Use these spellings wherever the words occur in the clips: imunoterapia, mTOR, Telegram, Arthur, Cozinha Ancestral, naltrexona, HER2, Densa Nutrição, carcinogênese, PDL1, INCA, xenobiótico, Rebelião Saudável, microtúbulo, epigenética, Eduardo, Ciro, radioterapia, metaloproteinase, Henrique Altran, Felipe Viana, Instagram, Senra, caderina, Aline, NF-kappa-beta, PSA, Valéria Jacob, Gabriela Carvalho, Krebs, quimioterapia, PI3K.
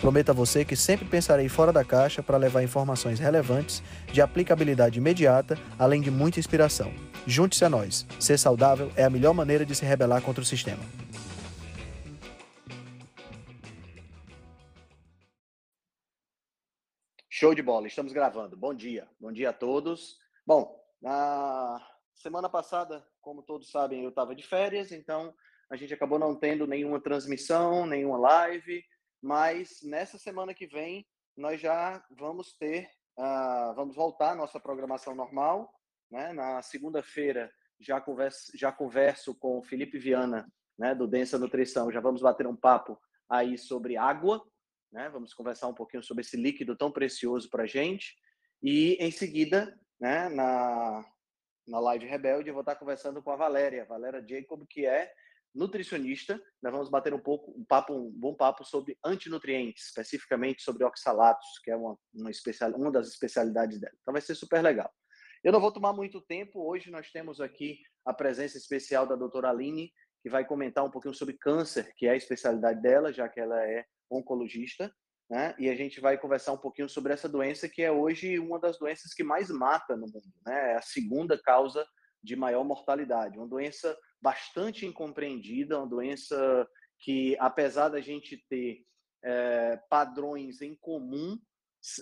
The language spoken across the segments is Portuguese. Prometo a você que sempre pensarei fora da caixa para levar informações relevantes, de aplicabilidade imediata, além de muita inspiração. Junte-se a nós. Ser saudável é a melhor maneira de se rebelar contra o sistema. Show de bola, estamos gravando. Bom dia a todos. Bom, na semana passada, como todos sabem, eu estava de férias, então a gente acabou não tendo nenhuma transmissão, nenhuma live, mas nessa semana que vem nós já vamos ter, vamos voltar à nossa programação normal, né? Na segunda-feira já converso com o Felipe Viana, né, do Densa Nutrição, já vamos bater um papo aí sobre água, né? Vamos conversar um pouquinho sobre esse líquido tão precioso para a gente. E, em seguida, né, na Live Rebelde, eu vou estar conversando com a Valéria Jacob, que é nutricionista. Nós vamos bater um bom papo sobre antinutrientes, especificamente sobre oxalatos, que é uma das especialidades dela. Então, vai ser super legal. Eu não vou tomar muito tempo. Hoje nós temos aqui a presença especial da doutora Aline, que vai comentar um pouquinho sobre câncer, que é a especialidade dela, já que ela é oncologista, né? E a gente vai conversar um pouquinho sobre essa doença, que é hoje uma das doenças que mais mata no mundo, né? É a segunda causa de maior mortalidade, uma doença bastante incompreendida, uma doença que, apesar da gente ter padrões em comum,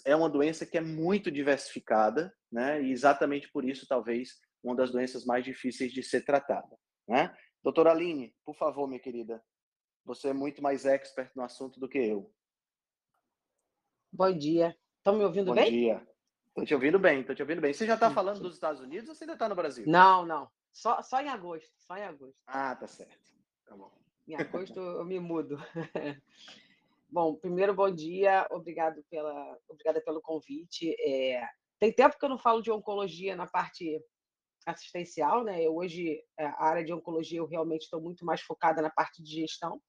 é uma doença que é muito diversificada, né? E exatamente por isso, talvez, uma das doenças mais difíceis de ser tratada, né? Doutora Aline, por favor, minha querida, você é muito mais expert no assunto do que eu. Bom dia. Estão me ouvindo bem? Bom dia. Estou te ouvindo bem. Você já está falando dos Estados Unidos ou você ainda está no Brasil? Não. Só em agosto. Ah, tá certo. Tá bom. Em agosto eu me mudo. Bom, primeiro, bom dia. Obrigada pelo convite. Tem tempo que eu não falo de oncologia na parte assistencial, né? Hoje, a área de oncologia, eu realmente estou muito mais focada na parte de gestão,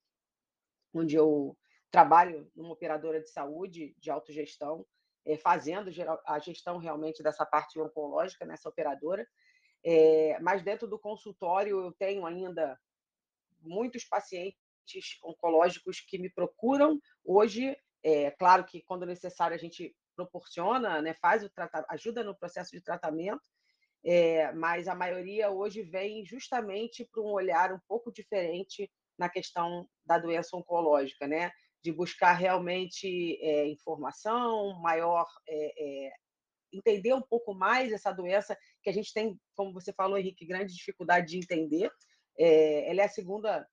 onde eu trabalho numa operadora de saúde, de autogestão, fazendo a gestão realmente dessa parte oncológica nessa operadora. Mas dentro do consultório, eu tenho ainda muitos pacientes oncológicos que me procuram. Hoje, é claro que quando necessário a gente proporciona, né, ajuda no processo de tratamento, mas a maioria hoje vem justamente para um olhar um pouco diferente na questão da doença oncológica, né? De buscar realmente informação maior, entender um pouco mais essa doença que a gente tem, como você falou, Henrique, grande dificuldade de entender. Ela é a segunda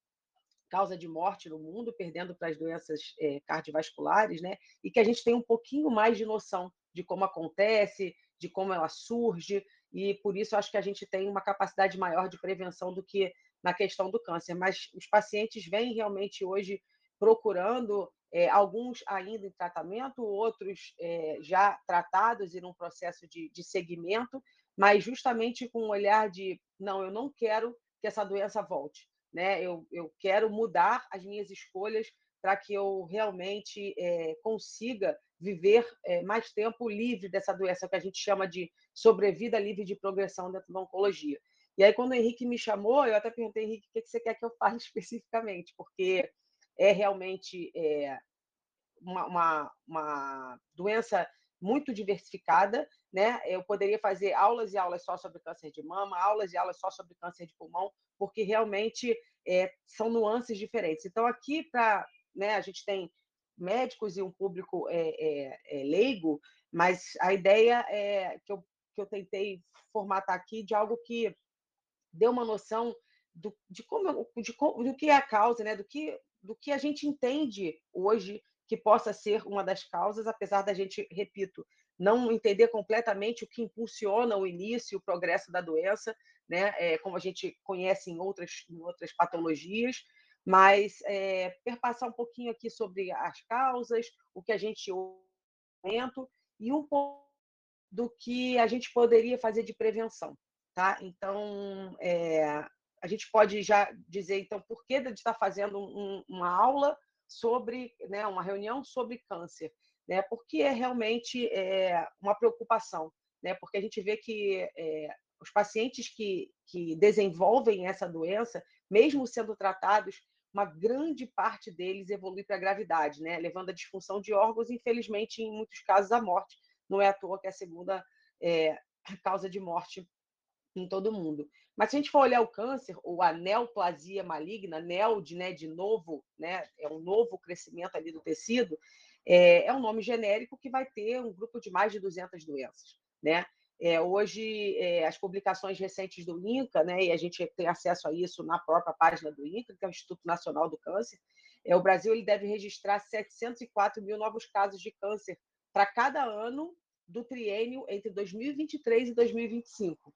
causa de morte no mundo, perdendo para as doenças cardiovasculares, né? E que a gente tem um pouquinho mais de noção de como acontece, de como ela surge, e por isso acho que a gente tem uma capacidade maior de prevenção do que na questão do câncer, mas os pacientes vêm realmente hoje procurando, alguns ainda em tratamento, outros já tratados e num processo de seguimento, mas justamente com um olhar de, não, eu não quero que essa doença volte, né? Eu quero mudar as minhas escolhas para que eu realmente consiga viver mais tempo livre dessa doença, que a gente chama de sobrevida livre de progressão dentro da oncologia. E aí, quando o Henrique me chamou, eu até perguntei, Henrique, o que você quer que eu fale especificamente? Porque é realmente uma doença muito diversificada, né? Eu poderia fazer aulas e aulas só sobre câncer de mama, aulas e aulas só sobre câncer de pulmão, porque realmente são nuances diferentes. Então, aqui, né, a gente tem médicos e um público leigo, mas a ideia que eu tentei formatar aqui de algo que dê uma noção do que é a causa, né? do que a gente entende hoje que possa ser uma das causas, apesar da gente, repito, não entender completamente o que impulsiona o início, o progresso da doença, né? Como a gente conhece em outras patologias, mas perpassar um pouquinho aqui sobre as causas, o que a gente ouve e um pouco do que a gente poderia fazer de prevenção, tá? Então, a gente pode já dizer, então, por que a gente está fazendo uma aula sobre, né, uma reunião sobre câncer, né? Porque é realmente uma preocupação, né? Porque a gente vê que os pacientes que desenvolvem essa doença, mesmo sendo tratados, uma grande parte deles evolui para a gravidade, né? Levando à disfunção de órgãos, infelizmente, em muitos casos, à morte. Não é à toa que é a segunda causa de morte em todo mundo. Mas se a gente for olhar o câncer, ou a neoplasia maligna, NELD, né, de novo, né, é um novo crescimento ali do tecido, é um nome genérico que vai ter um grupo de mais de 200 doenças, né? Hoje, as publicações recentes do INCA, né, e a gente tem acesso a isso na própria página do INCA, que é o Instituto Nacional do Câncer, o Brasil ele deve registrar 704 mil novos casos de câncer para cada ano do triênio entre 2023 e 2025,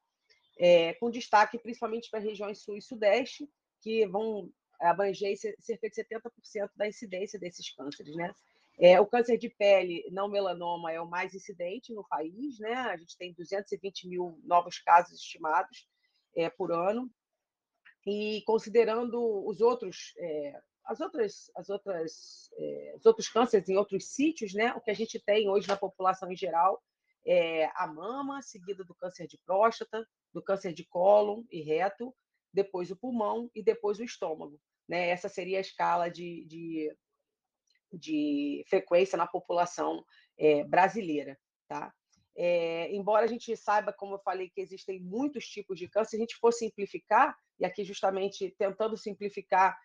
com destaque principalmente para regiões sul e sudeste, que vão abranger cerca de 70% da incidência desses cânceres, né? O câncer de pele não melanoma é o mais incidente no país, né? A gente tem 220 mil novos casos estimados por ano. E considerando os outros, os outros cânceres em outros sítios, né? O que a gente tem hoje na população em geral é a mama, seguida do câncer de próstata, do câncer de cólon e reto, depois o pulmão e depois o estômago, né? Essa seria a escala de frequência na população brasileira, tá? Embora a gente saiba, como eu falei, que existem muitos tipos de câncer, se a gente for simplificar, e aqui justamente tentando simplificar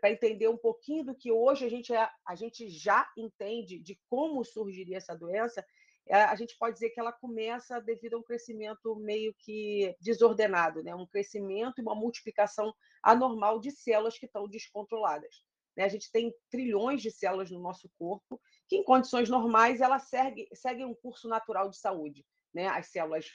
para entender um pouquinho do que hoje a gente já entende de como surgiria essa doença, a gente pode dizer que ela começa devido a um crescimento meio que desordenado, né? Um crescimento e uma multiplicação anormal de células que estão descontroladas. A gente tem trilhões de células no nosso corpo que, em condições normais, elas seguem um curso natural de saúde, né? As células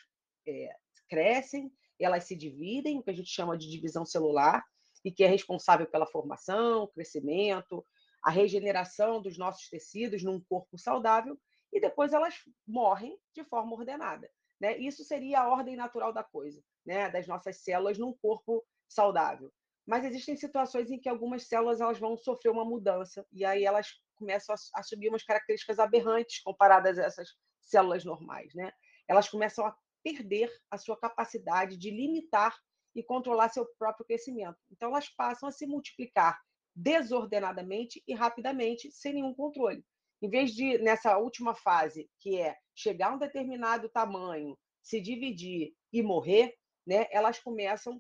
crescem, elas se dividem, o que a gente chama de divisão celular, e que é responsável pela formação, crescimento, a regeneração dos nossos tecidos num corpo saudável, e depois elas morrem de forma ordenada, né? Isso seria a ordem natural da coisa, né? Das nossas células num corpo saudável. Mas existem situações em que algumas células elas vão sofrer uma mudança, e aí elas começam a assumir umas características aberrantes comparadas a essas células normais, né? Elas começam a perder a sua capacidade de limitar e controlar seu próprio crescimento. Então, elas passam a se multiplicar desordenadamente e rapidamente, sem nenhum controle. Em vez de, nessa última fase, que é chegar a um determinado tamanho, se dividir e morrer, né? Elas começam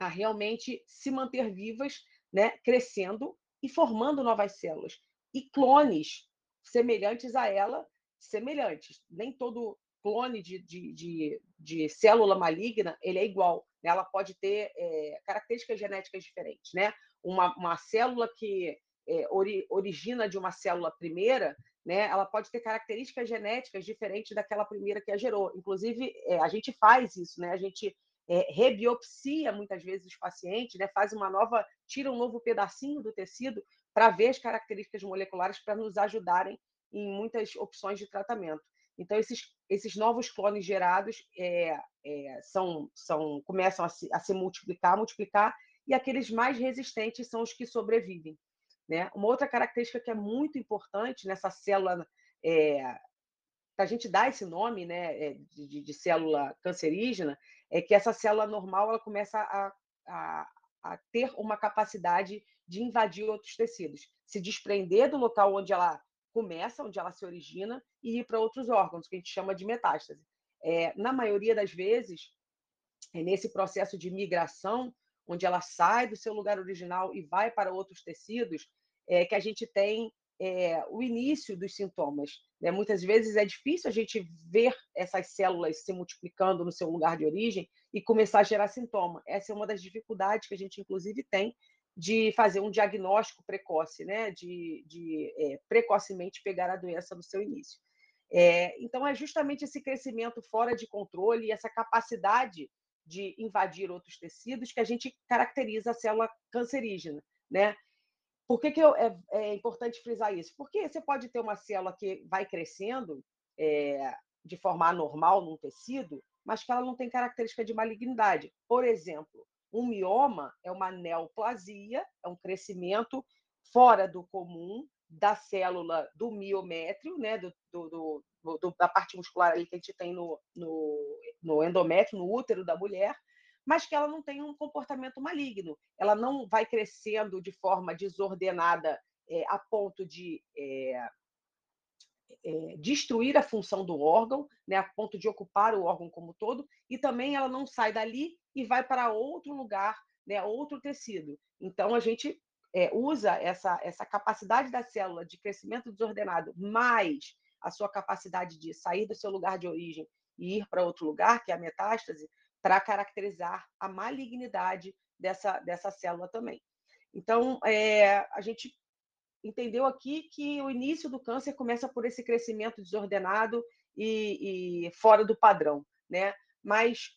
a realmente se manter vivas, né, crescendo e formando novas células. E clones semelhantes a ela, semelhantes. Nem todo clone de célula maligna ele é igual. Ela pode ter características genéticas diferentes, né? Uma célula que origina de uma célula primeira, né, ela pode ter características genéticas diferentes daquela primeira que a gerou. Inclusive, a gente faz isso, né? A gente rebiopsia muitas vezes os pacientes, né? Faz uma nova, tira um novo pedacinho do tecido para ver as características moleculares para nos ajudarem em muitas opções de tratamento. Então, esses novos clones gerados começam a se multiplicar, e aqueles mais resistentes são os que sobrevivem, né? Uma outra característica que é muito importante nessa célula, para a gente dar esse nome, né, de célula cancerígena, é que essa célula normal ela começa a ter uma capacidade de invadir outros tecidos, se desprender do local onde ela começa, onde ela se origina, e ir para outros órgãos, que a gente chama de metástase. Na maioria das vezes, é nesse processo de migração, onde ela sai do seu lugar original e vai para outros tecidos, que a gente tem o início dos sintomas, né? Muitas vezes é difícil a gente ver essas células se multiplicando no seu lugar de origem e começar a gerar sintoma. Essa é uma das dificuldades que a gente, inclusive, tem de fazer um diagnóstico precoce, né? De precocemente pegar a doença no seu início. Então, é justamente esse crescimento fora de controle e essa capacidade de invadir outros tecidos que a gente caracteriza a célula cancerígena, né? Por que é importante frisar isso? Porque você pode ter uma célula que vai crescendo de forma anormal num tecido, mas que ela não tem característica de malignidade. Por exemplo, um mioma é uma neoplasia, é um crescimento fora do comum da célula do miométrio, né, da parte muscular ali que a gente tem no endométrio, no útero da mulher, mas que ela não tem um comportamento maligno. Ela não vai crescendo de forma desordenada a ponto de destruir a função do órgão, né, a ponto de ocupar o órgão como todo, e também ela não sai dali e vai para outro lugar, né, outro tecido. Então, a gente usa essa capacidade da célula de crescimento desordenado mais a sua capacidade de sair do seu lugar de origem e ir para outro lugar, que é a metástase, para caracterizar a malignidade dessa célula também. Então, a gente entendeu aqui que o início do câncer começa por esse crescimento desordenado e fora do padrão, né? Mas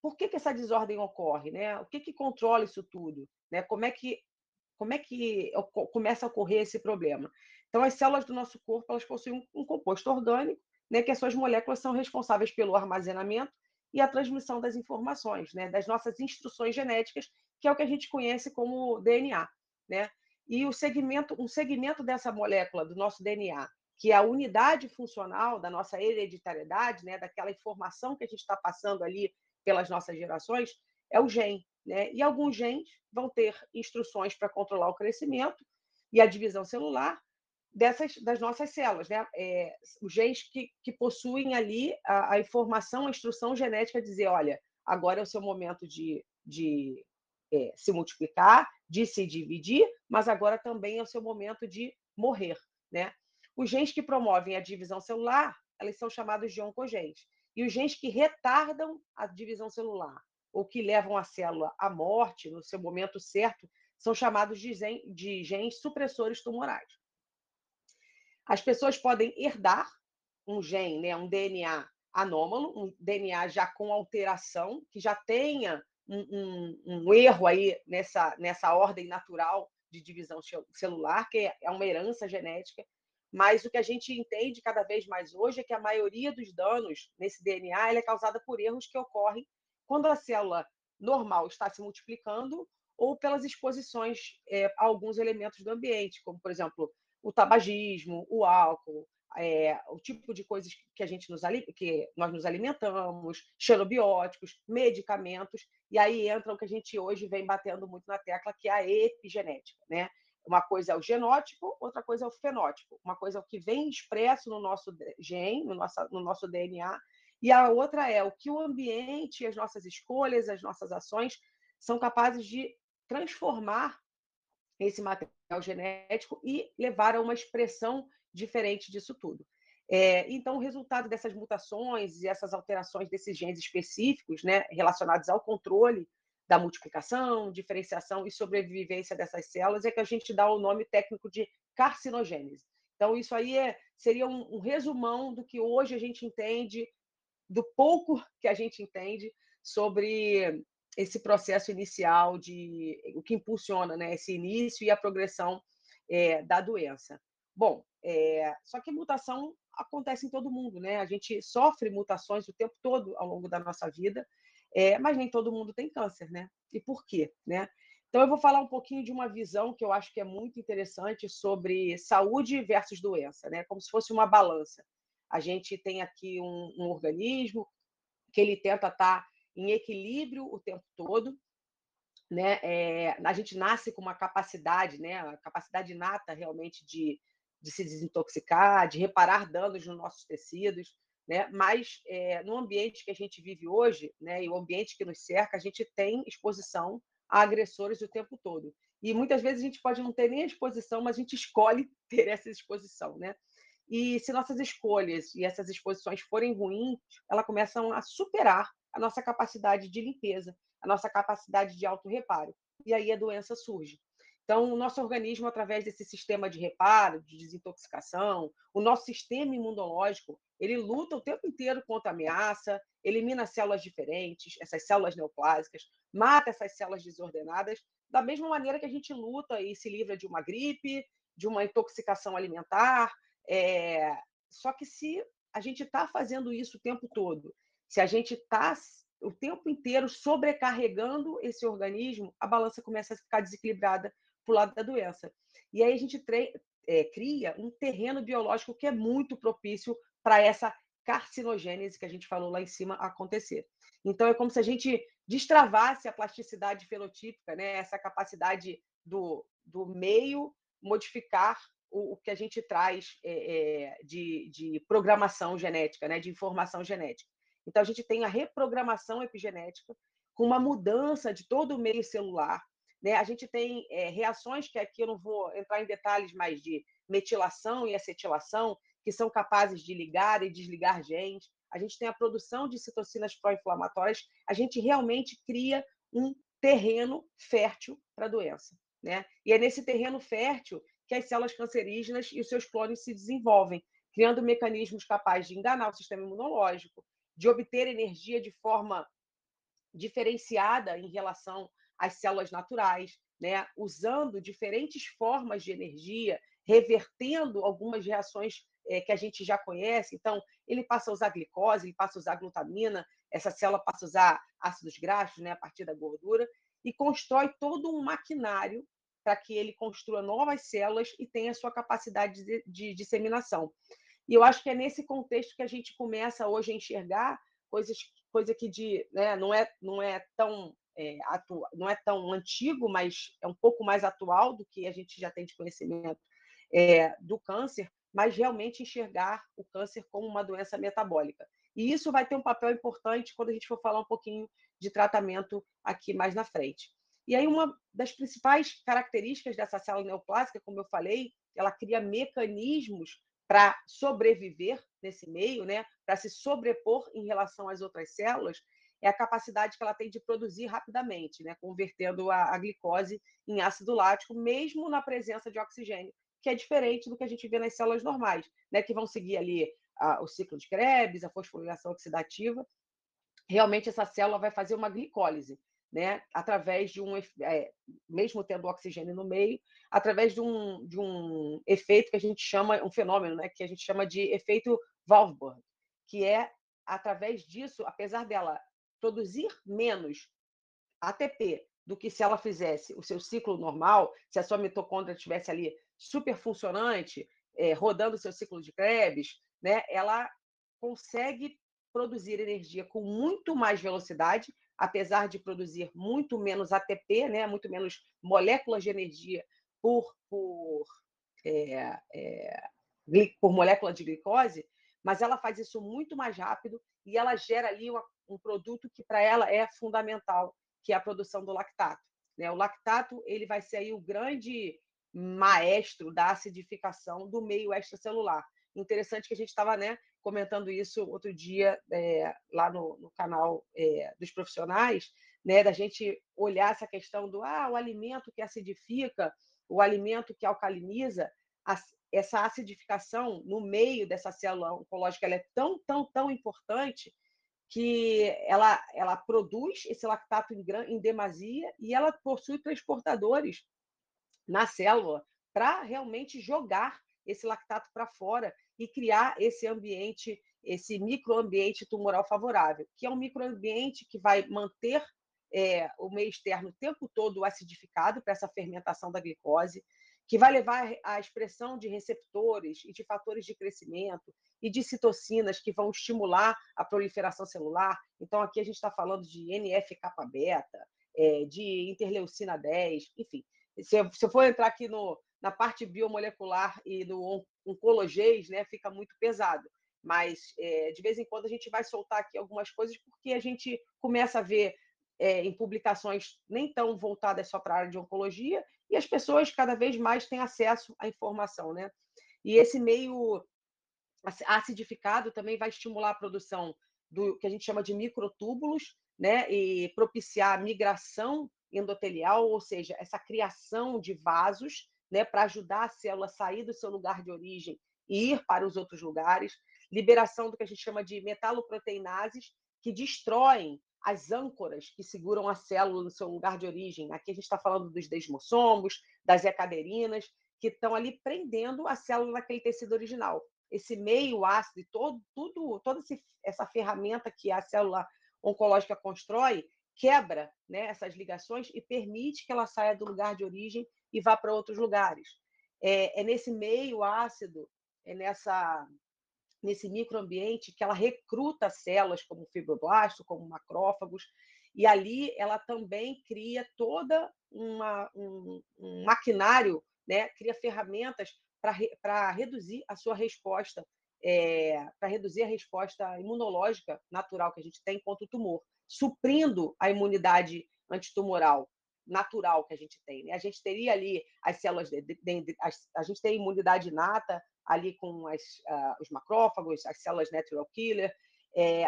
por que essa desordem ocorre, né? O que controla isso tudo, né? Como é que começa a ocorrer esse problema? Então, as células do nosso corpo, elas possuem um composto orgânico, né? Que as suas moléculas são responsáveis pelo armazenamento e a transmissão das informações, né, das nossas instruções genéticas, que é o que a gente conhece como DNA, né? E um segmento dessa molécula do nosso DNA, que é a unidade funcional da nossa hereditariedade, né, daquela informação que a gente está passando ali pelas nossas gerações, é o gene, né? E alguns genes vão ter instruções para controlar o crescimento e a divisão celular das nossas células, né? Os genes que possuem ali a informação, a instrução genética, dizer, olha, agora é o seu momento de se multiplicar, de se dividir, mas agora também é o seu momento de morrer, né? Os genes que promovem a divisão celular, eles são chamados de oncogenes. E os genes que retardam a divisão celular, ou que levam a célula à morte no seu momento certo, são chamados de genes supressores tumorais. As pessoas podem herdar um gene, né, um DNA anômalo, um DNA já com alteração, que já tenha um erro aí nessa ordem natural de divisão celular, que é uma herança genética, mas o que a gente entende cada vez mais hoje é que a maioria dos danos nesse DNA é causada por erros que ocorrem quando a célula normal está se multiplicando ou pelas exposições a alguns elementos do ambiente, como, por exemplo, o tabagismo, o álcool, o tipo de coisas que nós nos alimentamos, xenobióticos, medicamentos, e aí entra o que a gente hoje vem batendo muito na tecla, que é a epigenética, né? Uma coisa é o genótipo, outra coisa é o fenótipo. Uma coisa é o que vem expresso no nosso gene, no nosso DNA, e a outra é o que o ambiente, as nossas escolhas, as nossas ações são capazes de transformar esse material genético e levar a uma expressão diferente disso tudo. Então, o resultado dessas mutações e essas alterações desses genes específicos, né, relacionados ao controle da multiplicação, diferenciação e sobrevivência dessas células é que a gente dá o nome técnico de carcinogênese. Então, isso aí seria um resumão do que hoje a gente entende, do pouco que a gente entende sobre esse processo inicial o que impulsiona, né, esse início e a progressão da doença. Bom, só que mutação acontece em todo mundo, né? A gente sofre mutações o tempo todo ao longo da nossa vida, mas nem todo mundo tem câncer, né? E por quê, né? Então eu vou falar um pouquinho de uma visão que eu acho que é muito interessante sobre saúde versus doença, né? Como se fosse uma balança. A gente tem aqui um organismo que ele tenta estar em equilíbrio o tempo todo, né? A gente nasce com uma capacidade, né? A capacidade inata realmente de se desintoxicar, de reparar danos nos nossos tecidos, né? Mas no ambiente que a gente vive hoje, né? E o ambiente que nos cerca, a gente tem exposição a agressores o tempo todo. E muitas vezes a gente pode não ter nem exposição, mas a gente escolhe ter essa exposição, né? E se nossas escolhas e essas exposições forem ruins, elas começam a superar a nossa capacidade de limpeza, a nossa capacidade de autorreparo. E aí a doença surge. Então, o nosso organismo, através desse sistema de reparo, de desintoxicação, o nosso sistema imunológico, ele luta o tempo inteiro contra a ameaça, elimina células diferentes, essas células neoplásicas, mata essas células desordenadas, da mesma maneira que a gente luta e se livra de uma gripe, de uma intoxicação alimentar. Só que se a gente está fazendo isso o tempo todo, se a gente está o tempo inteiro sobrecarregando esse organismo, a balança começa a ficar desequilibrada para o lado da doença. E aí a gente cria um terreno biológico que é muito propício para essa carcinogênese que a gente falou lá em cima acontecer. Então, é como se a gente destravasse a plasticidade fenotípica, né? Essa capacidade do meio modificar o que a gente traz de programação genética, né? De informação genética. Então, a gente tem a reprogramação epigenética com uma mudança de todo o meio celular, né? A gente tem reações que aqui eu não vou entrar em detalhes, mas de metilação e acetilação, que são capazes de ligar e desligar genes. A gente tem a produção de citocinas pró-inflamatórias. A gente realmente cria um terreno fértil para a doença, né? E é nesse terreno fértil que as células cancerígenas e os seus clones se desenvolvem, criando mecanismos capazes de enganar o sistema imunológico, de obter energia de forma diferenciada em relação às células naturais, né? Usando diferentes formas de energia, revertendo algumas reações que a gente já conhece. Então, ele passa a usar glicose, ele passa a usar glutamina, essa célula passa a usar ácidos graxos, né, a partir da gordura, e constrói todo um maquinário para que ele construa novas células e tenha sua capacidade de disseminação. E eu acho que é nesse contexto que a gente começa hoje a enxergar coisa que né, não é tão antigo, mas é um pouco mais atual do que a gente já tem de conhecimento do câncer, mas realmente enxergar o câncer como uma doença metabólica. E isso vai ter um papel importante quando a gente for falar um pouquinho de tratamento aqui mais na frente. E aí uma das principais características dessa célula neoplásica, como eu falei, ela cria mecanismos para sobreviver nesse meio, né? Para se sobrepor em relação às outras células, é a capacidade que ela tem de produzir rapidamente, né? Convertendo a glicose em ácido lático, mesmo na presença de oxigênio, que é diferente do que a gente vê nas células normais, né? Que vão seguir ali o ciclo de Krebs, a fosforilação oxidativa. Realmente, essa célula vai fazer uma glicólise, né? Através de mesmo tendo oxigênio no meio, através de um efeito que a gente chama, um fenômeno, né? Que a gente chama de efeito Valborg, que é, através disso, apesar dela produzir menos ATP do que se ela fizesse o seu ciclo normal, se a sua mitocôndria estivesse ali super funcionante, rodando o seu ciclo de Krebs, né? Ela consegue produzir energia com muito mais velocidade, apesar de produzir muito menos ATP, né? Muito menos moléculas de energia por molécula de glicose, mas ela faz isso muito mais rápido e ela gera ali um produto que para ela é fundamental, que é a produção do lactato, né? O lactato, ele vai ser aí o grande maestro da acidificação do meio extracelular. Interessante que a gente estava, né, comentando isso outro dia lá no canal dos profissionais, né, da gente olhar essa questão do o alimento que acidifica, o alimento que alcaliniza. Essa acidificação no meio dessa célula oncológica, ela é tão importante que ela produz esse lactato em demasia e ela possui transportadores na célula para realmente jogar esse lactato para fora e criar esse ambiente, esse microambiente tumoral favorável, que é um microambiente que vai manter o meio externo o tempo todo acidificado para essa fermentação da glicose, que vai levar à expressão de receptores e de fatores de crescimento e de citocinas que vão estimular a proliferação celular. Então, aqui a gente está falando de NF-kappa-beta, de interleucina 10, enfim. Se eu for entrar aqui na parte biomolecular e no oncologês, né, fica muito pesado. Mas, de vez em quando, a gente vai soltar aqui algumas coisas porque a gente começa a ver em publicações nem tão voltadas só para a área de oncologia e as pessoas cada vez mais têm acesso à informação, né? E esse meio acidificado também vai estimular a produção do que a gente chama de microtúbulos, né? E propiciar a migração endotelial, ou seja, essa criação de vasos, né, para ajudar a célula a sair do seu lugar de origem e ir para os outros lugares, liberação do que a gente chama de metaloproteinases, que destroem as âncoras que seguram a célula no seu lugar de origem. Aqui a gente está falando dos desmossomos, das caderinas, que estão ali prendendo a célula naquele tecido original. esse meio ácido e toda essa ferramenta que a célula oncológica constrói, quebra, né, essas ligações e permite que ela saia do lugar de origem e vá para outros lugares. É nesse meio ácido, nesse microambiente que ela recruta células como fibroblastos, como macrófagos, e ali ela também cria toda um maquinário, né? Cria ferramentas para reduzir a sua resposta, para reduzir a resposta imunológica natural que a gente tem contra o tumor, suprindo a imunidade antitumoral natural que a gente tem, né? A gente teria ali as células, a gente tem imunidade inata ali com os macrófagos, as células natural killer,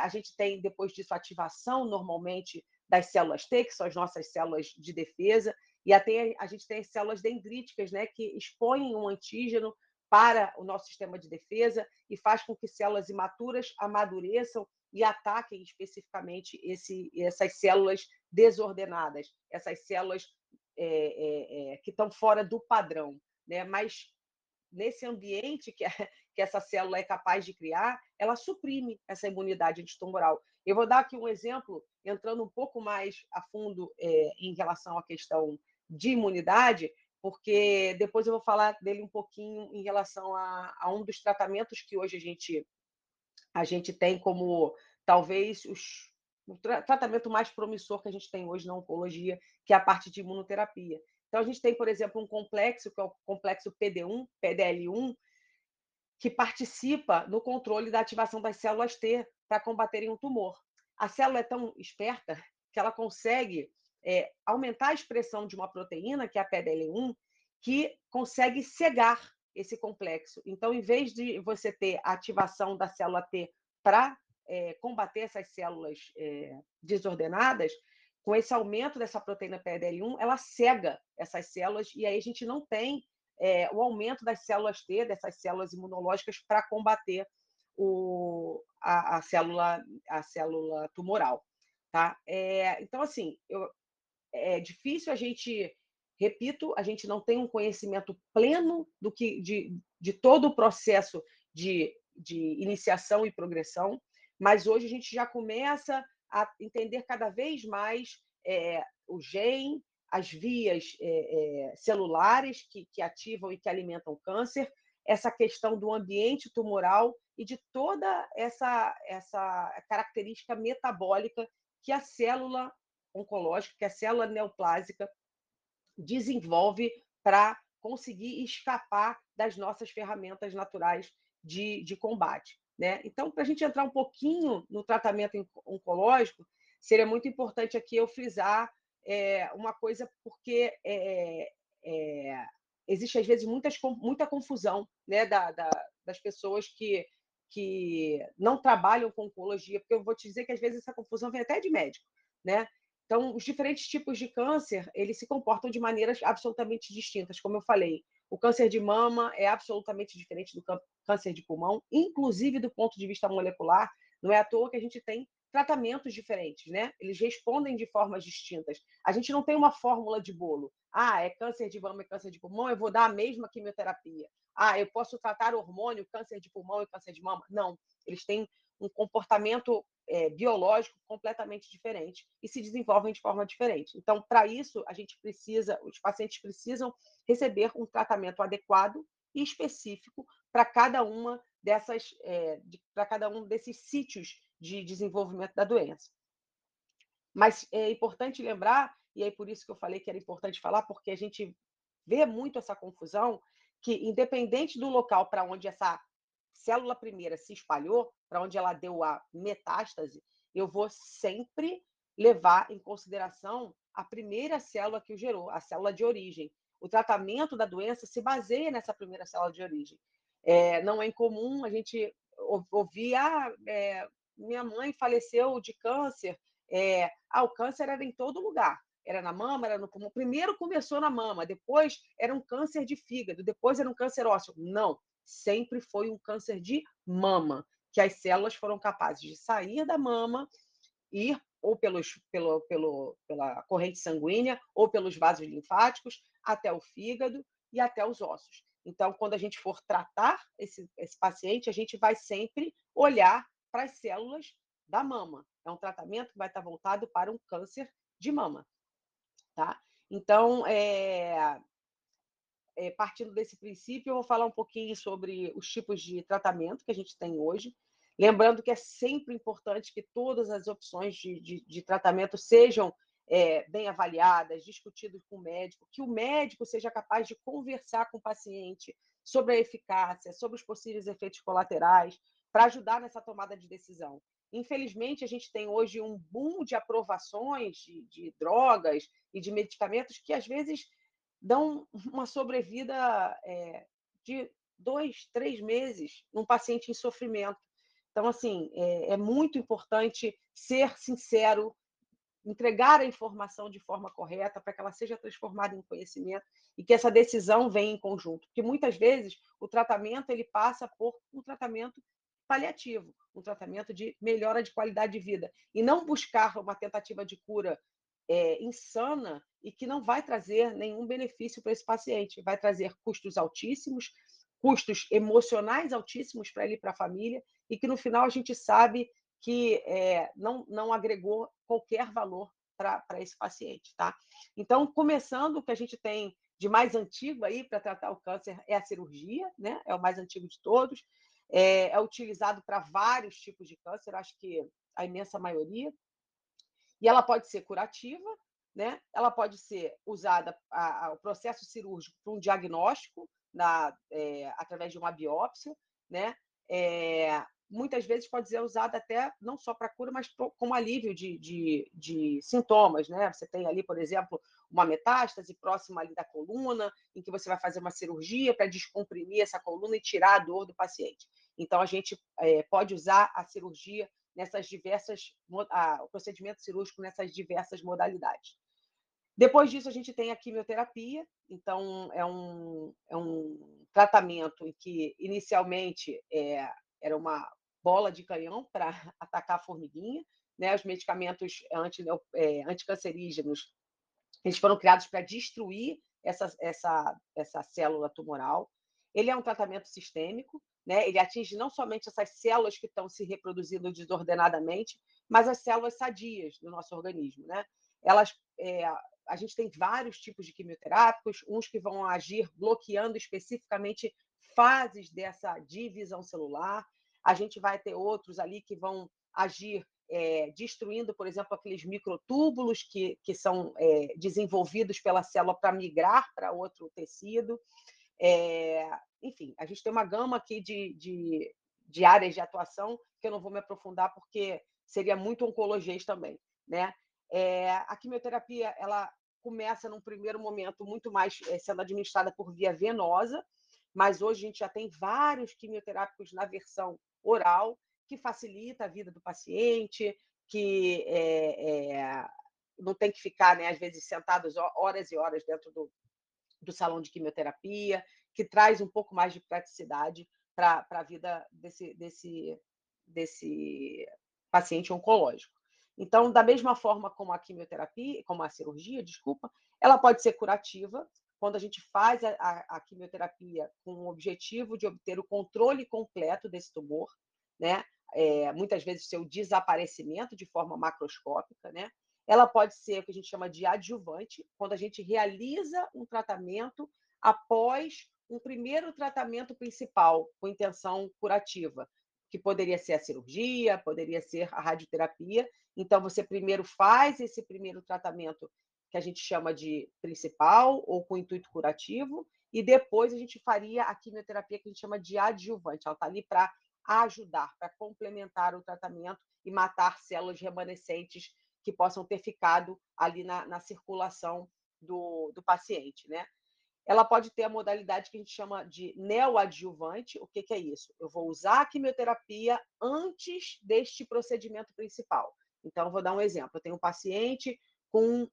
a gente tem depois disso a ativação normalmente das células T, que são as nossas células de defesa, e até a gente tem as células dendríticas, né, que expõem um antígeno para o nosso sistema de defesa e faz com que células imaturas amadureçam e ataquem especificamente essas células desordenadas, essas células que estão fora do padrão, né? Mas nesse ambiente que essa célula é capaz de criar, ela suprime essa imunidade antitumoral. Eu vou dar aqui um exemplo, entrando um pouco mais a fundo em relação à questão de imunidade, porque depois eu vou falar dele um pouquinho em relação a um dos tratamentos que hoje a gente tem como talvez o tratamento mais promissor que a gente tem hoje na oncologia, que é a parte de imunoterapia. Então, a gente tem, por exemplo, um complexo, que é o complexo PD1, PDL1, que participa no controle da ativação das células T para combaterem um tumor. A célula é tão esperta que ela consegue aumentar a expressão de uma proteína, que é a PDL1, que consegue cegar esse complexo. Então, em vez de você ter a ativação da célula T para combater essas células desordenadas, com esse aumento dessa proteína PDL1, ela cega essas células e aí a gente não tem o aumento das células T, dessas células imunológicas, para combater a célula tumoral, tá? Então, assim, é difícil a gente, repito, a gente não tem um conhecimento pleno de todo o processo de iniciação e progressão, mas hoje a gente já começa a entender cada vez mais o gene, as vias celulares que ativam e que alimentam o câncer, essa questão do ambiente tumoral e de toda essa característica metabólica que a célula oncológica, que a célula neoplásica desenvolve para conseguir escapar das nossas ferramentas naturais de combate, né? Então, para a gente entrar um pouquinho no tratamento oncológico, seria muito importante aqui eu frisar uma coisa, porque existe, às vezes, muita confusão, né, das pessoas que não trabalham com oncologia, porque eu vou te dizer que, às vezes, essa confusão vem até de médico, né? Então, os diferentes tipos de câncer, eles se comportam de maneiras absolutamente distintas, como eu falei. O câncer de mama é absolutamente diferente do câncer de pulmão, inclusive do ponto de vista molecular. Não é à toa que a gente tem tratamentos diferentes, né? Eles respondem de formas distintas. A gente não tem uma fórmula de bolo. É câncer de mama e câncer de pulmão, eu vou dar a mesma quimioterapia. Eu posso tratar hormônio, câncer de pulmão e câncer de mama. Não, eles têm um comportamento biológico completamente diferente e se desenvolvem de forma diferente. Então, para isso, os pacientes precisam receber um tratamento adequado e específico para cada um desses sítios de desenvolvimento da doença. Mas é importante lembrar, e aí por isso que eu falei que era importante falar, porque a gente vê muito essa confusão, que independente do local para onde essa célula primeira se espalhou, para onde ela deu a metástase, eu vou sempre levar em consideração a primeira célula que o gerou, a célula de origem. O tratamento da doença se baseia nessa primeira célula de origem. Não é incomum a gente ouvir, minha mãe faleceu de câncer, o câncer era em todo lugar, era na mama, era no pulmão. Primeiro começou na mama, depois era um câncer de fígado, depois era um câncer ósseo. Não, sempre foi um câncer de mama, que as células foram capazes de sair da mama, ir ou pela corrente sanguínea, ou pelos vasos linfáticos, até o fígado e até os ossos. Então, quando a gente for tratar esse paciente, a gente vai sempre olhar para as células da mama. É um tratamento que vai estar voltado para um câncer de mama, tá? Então, partindo desse princípio, eu vou falar um pouquinho sobre os tipos de tratamento que a gente tem hoje. Lembrando que é sempre importante que todas as opções de tratamento sejam bem avaliadas, discutidas com o médico, que o médico seja capaz de conversar com o paciente sobre a eficácia, sobre os possíveis efeitos colaterais, para ajudar nessa tomada de decisão. Infelizmente, a gente tem hoje um boom de aprovações de drogas e de medicamentos que, às vezes, dão uma sobrevida de 2, 3 meses num paciente em sofrimento. Então, assim, é muito importante ser sincero, entregar a informação de forma correta para que ela seja transformada em conhecimento e que essa decisão venha em conjunto. Porque muitas vezes o tratamento ele passa por um tratamento paliativo, um tratamento de melhora de qualidade de vida, e não buscar uma tentativa de cura insana e que não vai trazer nenhum benefício para esse paciente. Vai trazer custos altíssimos, custos emocionais altíssimos para ele e para a família, e que no final a gente sabe que não agregou qualquer valor para esse paciente, tá? Então, começando, o que a gente tem de mais antigo aí para tratar o câncer é a cirurgia, né? É o mais antigo de todos, é utilizado para vários tipos de câncer, acho que a imensa maioria, e ela pode ser curativa, né? Ela pode ser usada, o processo cirúrgico, para um diagnóstico, através de uma biópsia, né? Muitas vezes pode ser usada até não só para cura, mas como alívio de sintomas, né? Você tem ali, por exemplo, uma metástase próxima ali da coluna, em que você vai fazer uma cirurgia para descomprimir essa coluna e tirar a dor do paciente. Então, a gente pode usar a cirurgia nessas diversas... o procedimento cirúrgico nessas diversas modalidades. Depois disso, a gente tem a quimioterapia. Então, é um tratamento em que, inicialmente, era uma bola de canhão para atacar a formiguinha, né? Os medicamentos anticancerígenos, eles foram criados para destruir essa célula tumoral. Ele é um tratamento sistêmico, né? Ele atinge não somente essas células que estão se reproduzindo desordenadamente, mas as células sadias do nosso organismo, né? A gente tem vários tipos de quimioterápicos, uns que vão agir bloqueando especificamente fases dessa divisão celular. A gente vai ter outros ali que vão agir destruindo, por exemplo, aqueles microtúbulos que são desenvolvidos pela célula para migrar para outro tecido. Enfim, a gente tem uma gama aqui de áreas de atuação que eu não vou me aprofundar porque seria muito oncologês também, né? A quimioterapia ela começa, num primeiro momento, muito mais sendo administrada por via venosa, mas hoje a gente já tem vários quimioterápicos na versão oral, que facilita a vida do paciente, que não tem que ficar, né, às vezes, sentados horas e horas dentro do salão de quimioterapia, que traz um pouco mais de praticidade para a vida desse paciente oncológico. Então, da mesma forma como a quimioterapia, como a cirurgia, desculpa, ela pode ser curativa, quando a gente faz a quimioterapia com o objetivo de obter o controle completo desse tumor, né? Muitas vezes seu desaparecimento de forma macroscópica, né? Ela pode ser o que a gente chama de adjuvante, quando a gente realiza um tratamento após um primeiro tratamento principal com intenção curativa, que poderia ser a cirurgia, poderia ser a radioterapia. Então, você primeiro faz esse primeiro tratamento que a gente chama de principal ou com intuito curativo, e depois a gente faria a quimioterapia que a gente chama de adjuvante. Ela está ali para ajudar, para complementar o tratamento e matar células remanescentes que possam ter ficado ali na circulação do paciente, né? Ela pode ter a modalidade que a gente chama de neoadjuvante. O que é isso? Eu vou usar a quimioterapia antes deste procedimento principal. Então, eu vou dar um exemplo. Eu tenho um paciente com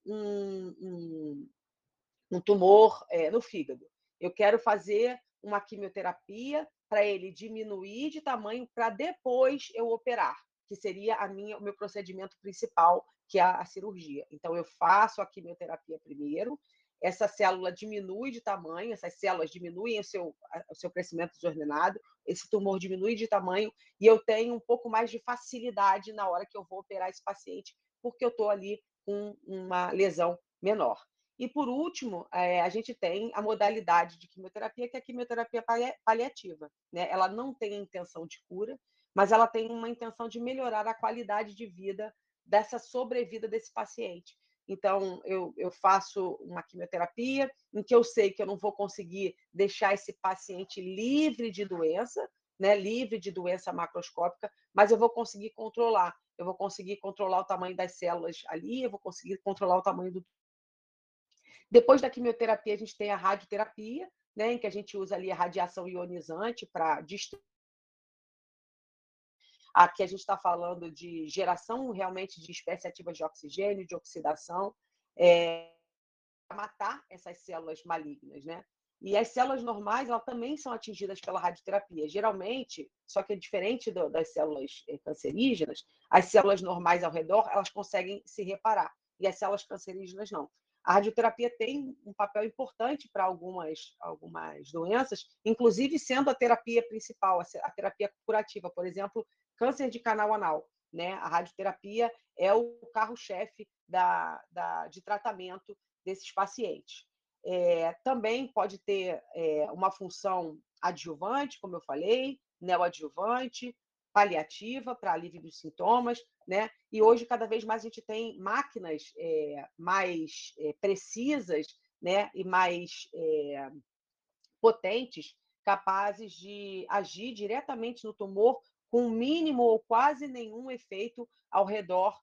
um tumor no fígado. Eu quero fazer uma quimioterapia para ele diminuir de tamanho para depois eu operar, que seria o meu procedimento principal, que é a cirurgia. Então, eu faço a quimioterapia primeiro, essa célula diminui de tamanho, essas células diminuem o seu crescimento desordenado, esse tumor diminui de tamanho e eu tenho um pouco mais de facilidade na hora que eu vou operar esse paciente, porque eu estou ali com uma lesão menor. E, por último, a gente tem a modalidade de quimioterapia, que é a quimioterapia paliativa, né? Ela não tem a intenção de cura, mas ela tem uma intenção de melhorar a qualidade de vida dessa sobrevida desse paciente. Então, eu faço uma quimioterapia em que eu sei que eu não vou conseguir deixar esse paciente livre de doença, né? Livre de doença macroscópica, mas eu vou conseguir controlar. Eu vou conseguir controlar o tamanho das células ali, eu vou conseguir controlar o tamanho do... Depois da quimioterapia, a gente tem a radioterapia, né, em que a gente usa ali a radiação ionizante para destruir. Aqui a gente está falando de geração realmente de espécies ativas de oxigênio, de oxidação, para matar essas células malignas, né? E as células normais, elas também são atingidas pela radioterapia. Geralmente, só que é diferente das células cancerígenas, as células normais ao redor, elas conseguem se reparar, e as células cancerígenas não. A radioterapia tem um papel importante para algumas doenças, inclusive sendo a terapia principal, a terapia curativa, por exemplo, câncer de canal anal, né? A radioterapia é o carro-chefe de tratamento desses pacientes. Também pode ter uma função adjuvante, como eu falei, neoadjuvante, paliativa, para alívio dos sintomas, né? E hoje, cada vez mais, a gente tem máquinas mais precisas, né? E mais potentes, capazes de agir diretamente no tumor com mínimo ou quase nenhum efeito ao redor,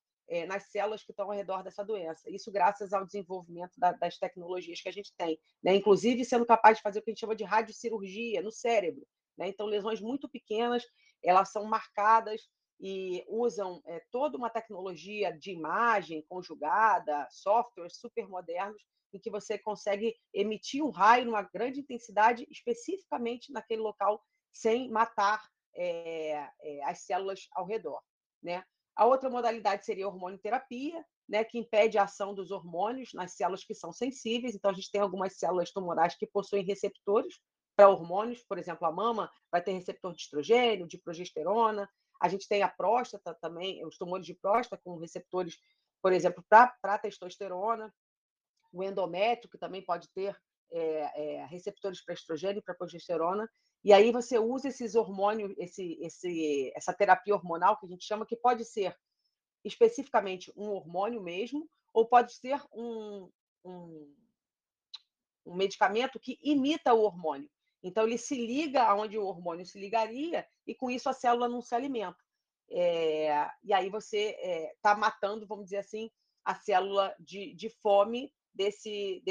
nas células que estão ao redor dessa doença. Isso graças ao desenvolvimento das tecnologias que a gente tem, né? Inclusive sendo capaz de fazer o que a gente chama de radiocirurgia no cérebro, né? Então, lesões muito pequenas, elas são marcadas e usam toda uma tecnologia de imagem conjugada, softwares super modernos, em que você consegue emitir um raio numa grande intensidade especificamente naquele local, sem matar as células ao redor, né? A outra modalidade seria a hormonioterapia, né, que impede a ação dos hormônios nas células que são sensíveis. Então, a gente tem algumas células tumorais que possuem receptores para hormônios, por exemplo, a mama vai ter receptor de estrogênio, de progesterona. A gente tem a próstata também, os tumores de próstata com receptores, por exemplo, para testosterona. O endométrio, que também pode ter receptores para estrogênio e para progesterona. E aí você usa esses hormônios, essa terapia hormonal que a gente chama, que pode ser especificamente um hormônio mesmo, ou pode ser um medicamento que imita o hormônio. Então, ele se liga aonde o hormônio se ligaria e, com isso, a célula não se alimenta. E aí você está matando, vamos dizer assim, a célula de fome desse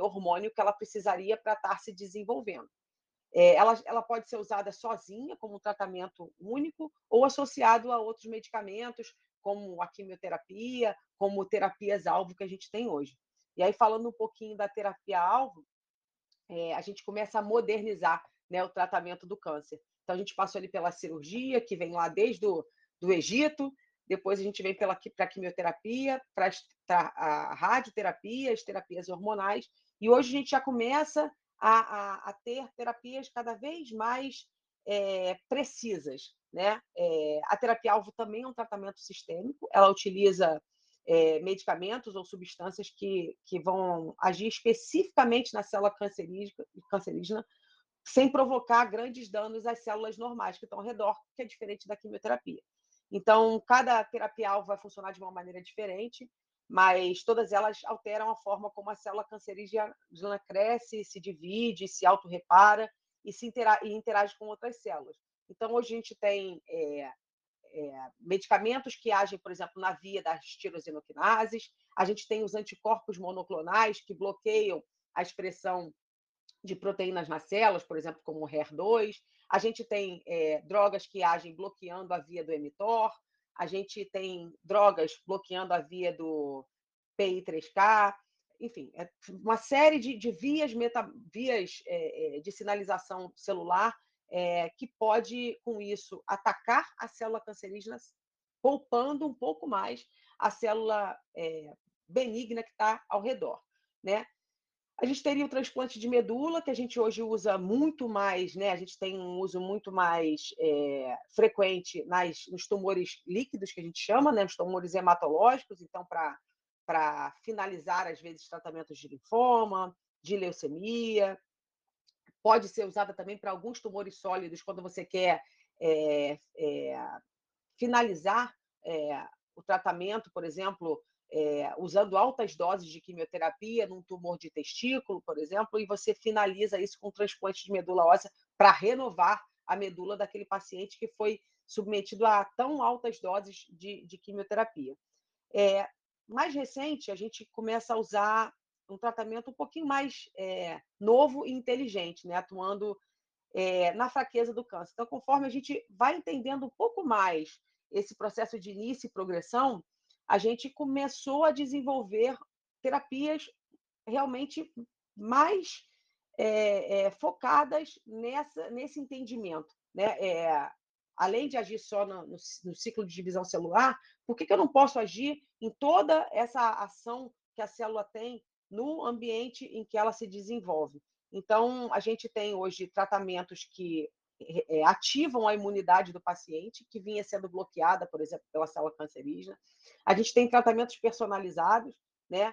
hormônio que ela precisaria para estar se desenvolvendo. Ela pode ser usada sozinha, como um tratamento único, ou associado a outros medicamentos, como a quimioterapia, como terapias-alvo que a gente tem hoje. E aí, falando um pouquinho da terapia-alvo, a gente começa a modernizar, né, o tratamento do câncer. Então, a gente passou ali pela cirurgia, que vem lá desde do Egito, depois a gente vem para a quimioterapia, para a radioterapia, as terapias hormonais, e hoje a gente já começa a ter terapias cada vez mais precisas, né? A terapia-alvo também é um tratamento sistêmico, ela utiliza medicamentos ou substâncias que vão agir especificamente na célula cancerígena, sem provocar grandes danos às células normais que estão ao redor, que é diferente da quimioterapia. Então, cada terapia-alvo vai funcionar de uma maneira diferente, mas todas elas alteram a forma como a célula cancerígena cresce, se divide, se autorrepara e interage com outras células. Então, hoje a gente tem... medicamentos que agem, por exemplo, na via das tirosinoquinases, a gente tem os anticorpos monoclonais que bloqueiam a expressão de proteínas nas células, por exemplo, como o HER2, a gente tem drogas que agem bloqueando a via do mTOR, a gente tem drogas bloqueando a via do PI3K, enfim, é uma série de vias de sinalização celular que pode, com isso, atacar a célula cancerígena, poupando um pouco mais a célula benigna que está ao redor, né? A gente teria o transplante de medula, que a gente hoje usa muito mais, né? A gente tem um uso muito mais frequente nos tumores líquidos, que a gente chama, né? Os tumores hematológicos, então, para finalizar, às vezes, tratamentos de linfoma, de leucemia. Pode ser usada também para alguns tumores sólidos, quando você quer finalizar o tratamento, por exemplo, usando altas doses de quimioterapia num tumor de testículo, por exemplo, e você finaliza isso com um transplante de medula óssea para renovar a medula daquele paciente que foi submetido a tão altas doses de quimioterapia. Mais recente, a gente começa a usar um tratamento um pouquinho mais novo e inteligente, né? Atuando na fraqueza do câncer. Então, conforme a gente vai entendendo um pouco mais esse processo de início e progressão, a gente começou a desenvolver terapias realmente mais focadas nesse entendimento, né? Além de agir só no ciclo de divisão celular, por que eu não posso agir em toda essa ação que a célula tem no ambiente em que ela se desenvolve? Então, a gente tem hoje tratamentos que ativam a imunidade do paciente, que vinha sendo bloqueada, por exemplo, pela célula cancerígena. A gente tem tratamentos personalizados, né?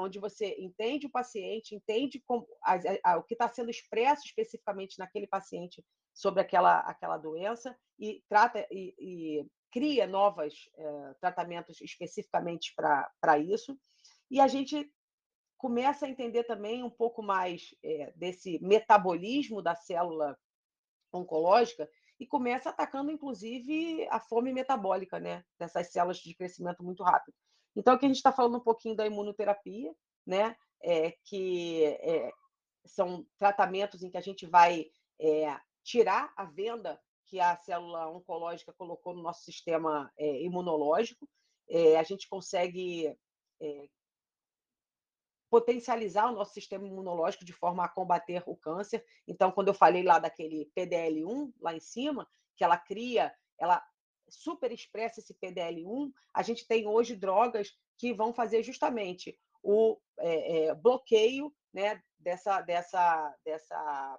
Onde você entende o paciente, entende como, o que está sendo expresso especificamente naquele paciente sobre aquela doença e trata e cria novos tratamentos especificamente para isso. E a gente começa a entender também um pouco mais desse metabolismo da célula oncológica e começa atacando, inclusive, a fome metabólica, né, dessas células de crescimento muito rápido. Então, aqui a gente está falando um pouquinho da imunoterapia, né, que são tratamentos em que a gente vai tirar a venda que a célula oncológica colocou no nosso sistema imunológico. A gente consegue potencializar o nosso sistema imunológico de forma a combater o câncer. Então, quando eu falei lá daquele PDL1, lá em cima, que ela super expressa esse PDL1, a gente tem hoje drogas que vão fazer justamente o bloqueio, né, dessa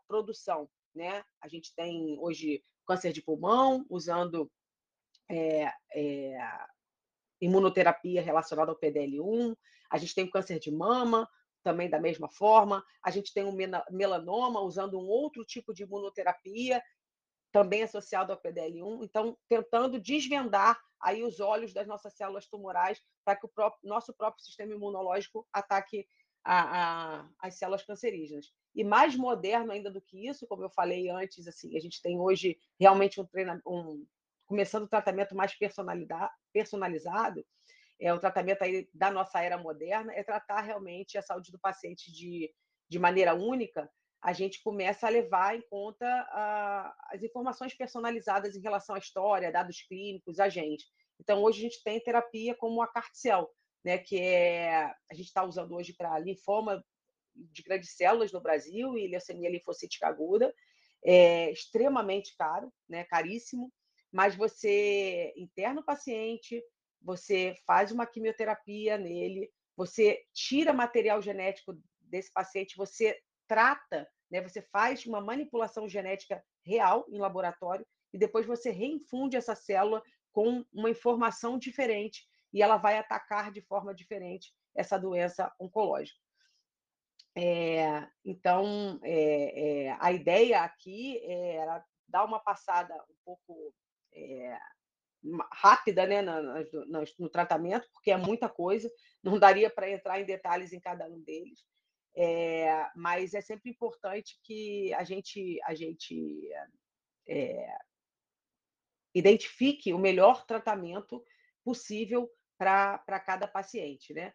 produção, né? A gente tem hoje câncer de pulmão usando imunoterapia relacionada ao PDL1, a gente tem o câncer de mama, também da mesma forma, a gente tem o melanoma usando um outro tipo de imunoterapia, também associado ao PDL1, então tentando desvendar aí os olhos das nossas células tumorais para que o nosso próprio sistema imunológico ataque as células cancerígenas. E mais moderno ainda do que isso, como eu falei antes, assim, a gente tem hoje realmente começando o tratamento mais personalizado, o tratamento aí da nossa era moderna, é tratar realmente a saúde do paciente de maneira única. A gente começa a levar em conta as informações personalizadas em relação à história, dados clínicos, agentes. Então, hoje a gente tem terapia como a CAR-T-cell, né, que a gente está usando hoje para linfoma de grandes células no Brasil e leucemia linfocítica aguda. É extremamente caro, né, caríssimo. Mas você interna o paciente, você faz uma quimioterapia nele, você tira material genético desse paciente, você trata, né? Você faz uma manipulação genética real em laboratório e depois você reinfunde essa célula com uma informação diferente e ela vai atacar de forma diferente essa doença oncológica. Então, a ideia aqui era dar uma passada um pouco rápida, né, no tratamento, porque é muita coisa, não daria para entrar em detalhes em cada um deles, mas é sempre importante que a gente identifique o melhor tratamento possível para cada paciente, né?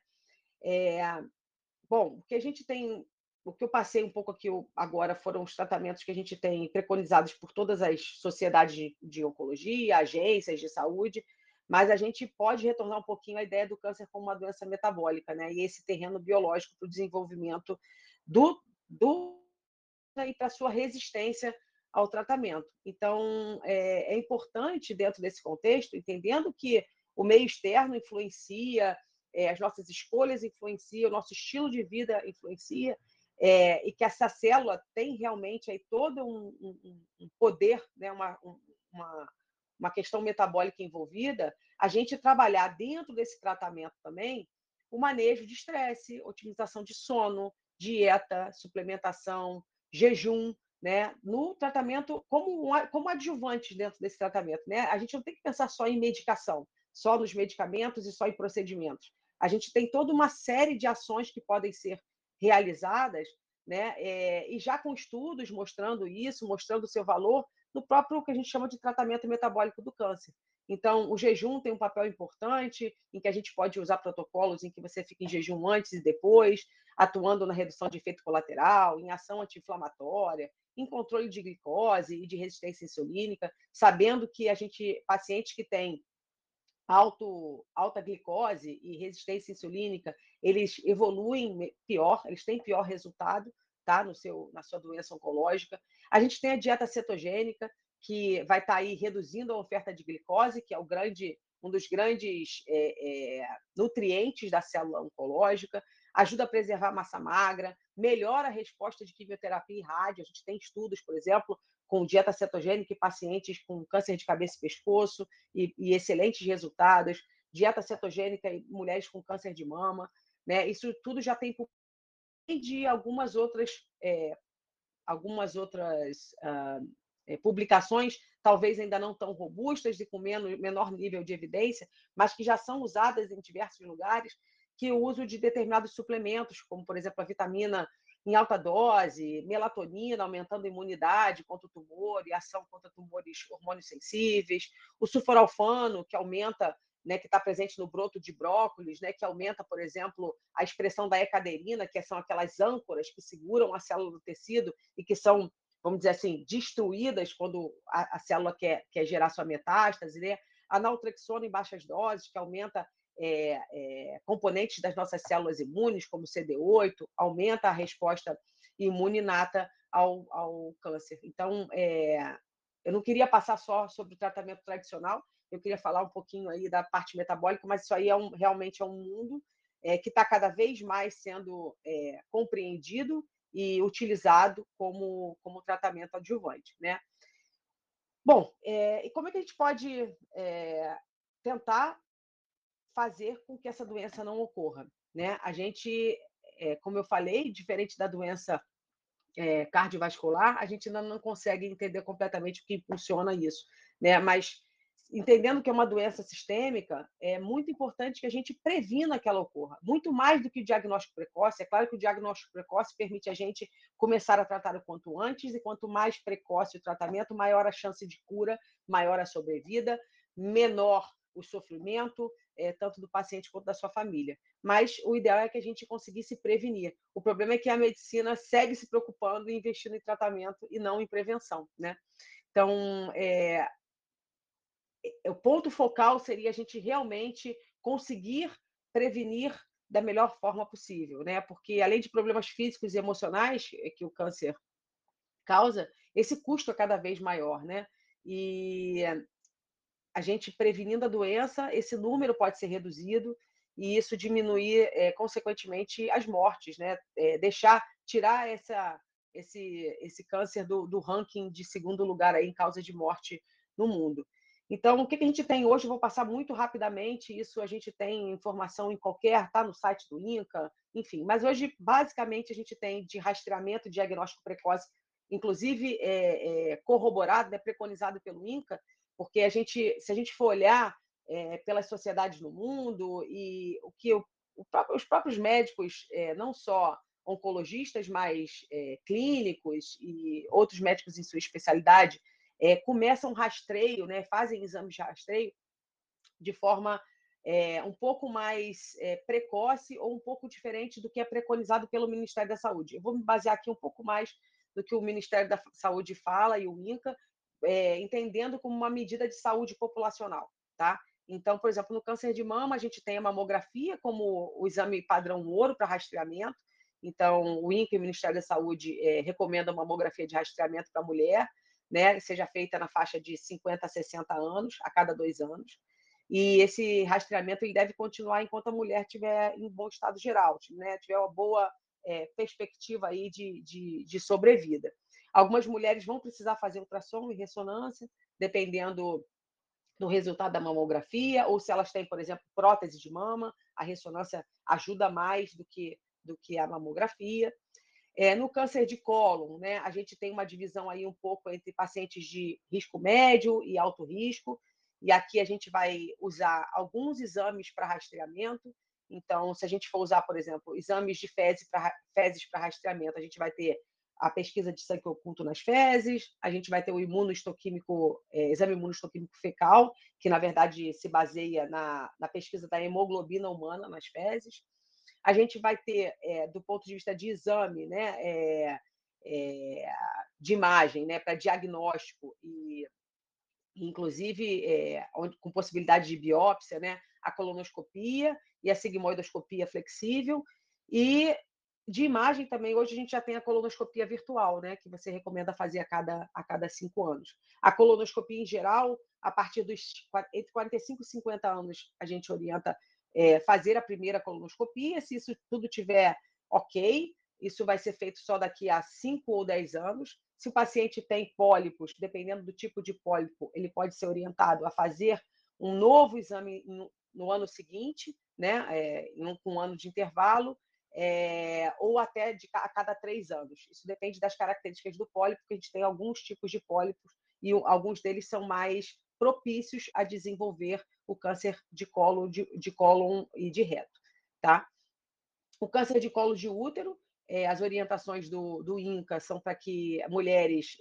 Bom, o que a gente tem, o que eu passei um pouco aqui agora foram os tratamentos que a gente tem preconizados por todas as sociedades de oncologia, agências de saúde, mas a gente pode retornar um pouquinho à ideia do câncer como uma doença metabólica, né? E esse terreno biológico para o desenvolvimento e para a sua resistência ao tratamento. Então, é importante, dentro desse contexto, entendendo que o meio externo influencia, as nossas escolhas influenciam, o nosso estilo de vida influencia, e que essa célula tem realmente aí todo um poder, né, uma questão metabólica envolvida, a gente trabalhar dentro desse tratamento também o manejo de estresse, otimização de sono, dieta, suplementação, jejum, né, no tratamento, como adjuvante dentro desse tratamento, né? A gente não tem que pensar só em medicação, só nos medicamentos e só em procedimentos. A gente tem toda uma série de ações que podem ser realizadas, né, e já com estudos mostrando isso, mostrando o seu valor no próprio que a gente chama de tratamento metabólico do câncer. Então, o jejum tem um papel importante em que a gente pode usar protocolos em que você fica em jejum antes e depois, atuando na redução de efeito colateral, em ação anti-inflamatória, em controle de glicose e de resistência insulínica, sabendo que pacientes que têm alta glicose e resistência insulínica, eles evoluem pior, eles têm pior resultado, tá? Na sua doença oncológica. A gente tem a dieta cetogênica, que vai estar aí reduzindo a oferta de glicose, que é um dos grandes nutrientes da célula oncológica, ajuda a preservar a massa magra, melhora a resposta de quimioterapia e rádio. A gente tem estudos, por exemplo, com dieta cetogênica em pacientes com câncer de cabeça e pescoço e excelentes resultados, dieta cetogênica em mulheres com câncer de mama, né? Isso tudo já tem de algumas outras publicações, talvez ainda não tão robustas e com menor nível de evidência, mas que já são usadas em diversos lugares, que o uso de determinados suplementos, como, por exemplo, a vitamina em alta dose, melatonina, aumentando a imunidade contra o tumor e ação contra tumores hormôniosensíveis, o sulforalfano, que aumenta, né, que está presente no broto de brócolis, né, que aumenta, por exemplo, a expressão da ecaderina, que são aquelas âncoras que seguram a célula do tecido e que são, vamos dizer assim, destruídas quando a célula quer gerar sua metástase, né? A naltrexona em baixas doses, que aumenta componentes das nossas células imunes, como CD8, aumenta a resposta imune inata ao câncer. Então, eu não queria passar só sobre o tratamento tradicional, eu queria falar um pouquinho aí da parte metabólica, mas isso aí realmente é um mundo que está cada vez mais sendo compreendido e utilizado como tratamento adjuvante, né? Bom, e como é que a gente pode tentar fazer com que essa doença não ocorra, né? A gente, como eu falei, diferente da doença cardiovascular, a gente ainda não consegue entender completamente o que impulsiona isso, né? Mas entendendo que é uma doença sistêmica, é muito importante que a gente previna que ela ocorra, muito mais do que o diagnóstico precoce. É claro que o diagnóstico precoce permite a gente começar a tratar o quanto antes, e quanto mais precoce o tratamento, maior a chance de cura, maior a sobrevida, menor o sofrimento, tanto do paciente quanto da sua família. Mas o ideal é que a gente conseguisse prevenir. O problema é que a medicina segue se preocupando e investindo em tratamento e não em prevenção, né? Então, o ponto focal seria a gente realmente conseguir prevenir da melhor forma possível, né? Porque além de problemas físicos e emocionais que o câncer causa, esse custo é cada vez maior, né? E a gente prevenindo a doença, esse número pode ser reduzido e isso diminuir, consequentemente, as mortes, né? Tirar esse câncer do ranking de segundo lugar aí em causa de morte no mundo. Então, o que a gente tem hoje? Eu vou passar muito rapidamente, isso a gente tem informação em tá no site do INCA, enfim. Mas hoje, basicamente, a gente tem de rastreamento, diagnóstico precoce, inclusive corroborado, né, preconizado pelo INCA, porque se a gente for olhar pelas sociedades no mundo e o que os próprios médicos, não só oncologistas, mas clínicos e outros médicos em sua especialidade, começam um rastreio, né, fazem exames de rastreio de forma um pouco mais precoce ou um pouco diferente do que é preconizado pelo Ministério da Saúde. Eu vou me basear aqui um pouco mais do que o Ministério da Saúde fala e o INCA, entendendo como uma medida de saúde populacional, tá? Então, por exemplo, no câncer de mama, a gente tem a mamografia como o exame padrão ouro para rastreamento. Então, o INCA e o Ministério da Saúde recomendam a mamografia de rastreamento para a mulher, né, seja feita na faixa de 50 a 60 anos, a cada 2 anos. E esse rastreamento ele deve continuar enquanto a mulher estiver em bom estado geral, né, tiver uma boa perspectiva aí de sobrevida. Algumas mulheres vão precisar fazer ultrassom e ressonância, dependendo do resultado da mamografia, ou se elas têm, por exemplo, prótese de mama, a ressonância ajuda mais do que a mamografia. No câncer de cólon, né, a gente tem uma divisão aí um pouco entre pacientes de risco médio e alto risco, e aqui a gente vai usar alguns exames para rastreamento. Então, se a gente for usar, por exemplo, exames de fezes para rastreamento, a gente vai ter a pesquisa de sangue oculto nas fezes, a gente vai ter o exame imunohistoquímico fecal, que, na verdade, se baseia na pesquisa da hemoglobina humana nas fezes. A gente vai ter, do ponto de vista de exame, né, de imagem, né, para diagnóstico e, inclusive, com possibilidade de biópsia, né, a colonoscopia e a sigmoidoscopia flexível. E de imagem também, hoje a gente já tem a colonoscopia virtual, né, que você recomenda fazer a cada 5 anos. A colonoscopia, em geral, a partir entre 45 e 50 anos, a gente orienta fazer a primeira colonoscopia. Se isso tudo tiver ok, isso vai ser feito só daqui a 5 ou 10 anos. Se o paciente tem pólipos, dependendo do tipo de pólipo, ele pode ser orientado a fazer um novo exame no ano seguinte, né, com um ano de intervalo, ou até a cada 3 anos. Isso depende das características do pólipo, porque a gente tem alguns tipos de pólipos e alguns deles são mais propícios a desenvolver o câncer de colo, de cólon e de reto, tá? O câncer de colo de útero, as orientações do INCA são para que mulheres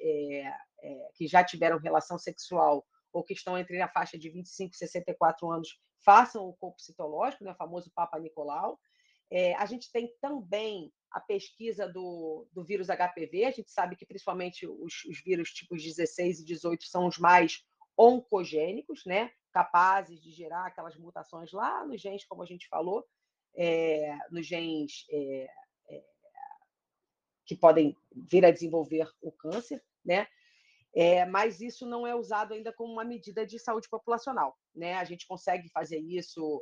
que já tiveram relação sexual ou que estão entre a faixa de 25 e 64 anos façam o corpo citológico, né, o famoso Papa Nicolau. A gente tem também a pesquisa do vírus HPV. A gente sabe que principalmente os vírus tipos 16 e 18 são os mais oncogênicos, né, capazes de gerar aquelas mutações lá nos genes, como a gente falou, nos genes que podem vir a desenvolver o câncer, né? Mas isso não é usado ainda como uma medida de saúde populacional, né? A gente consegue fazer isso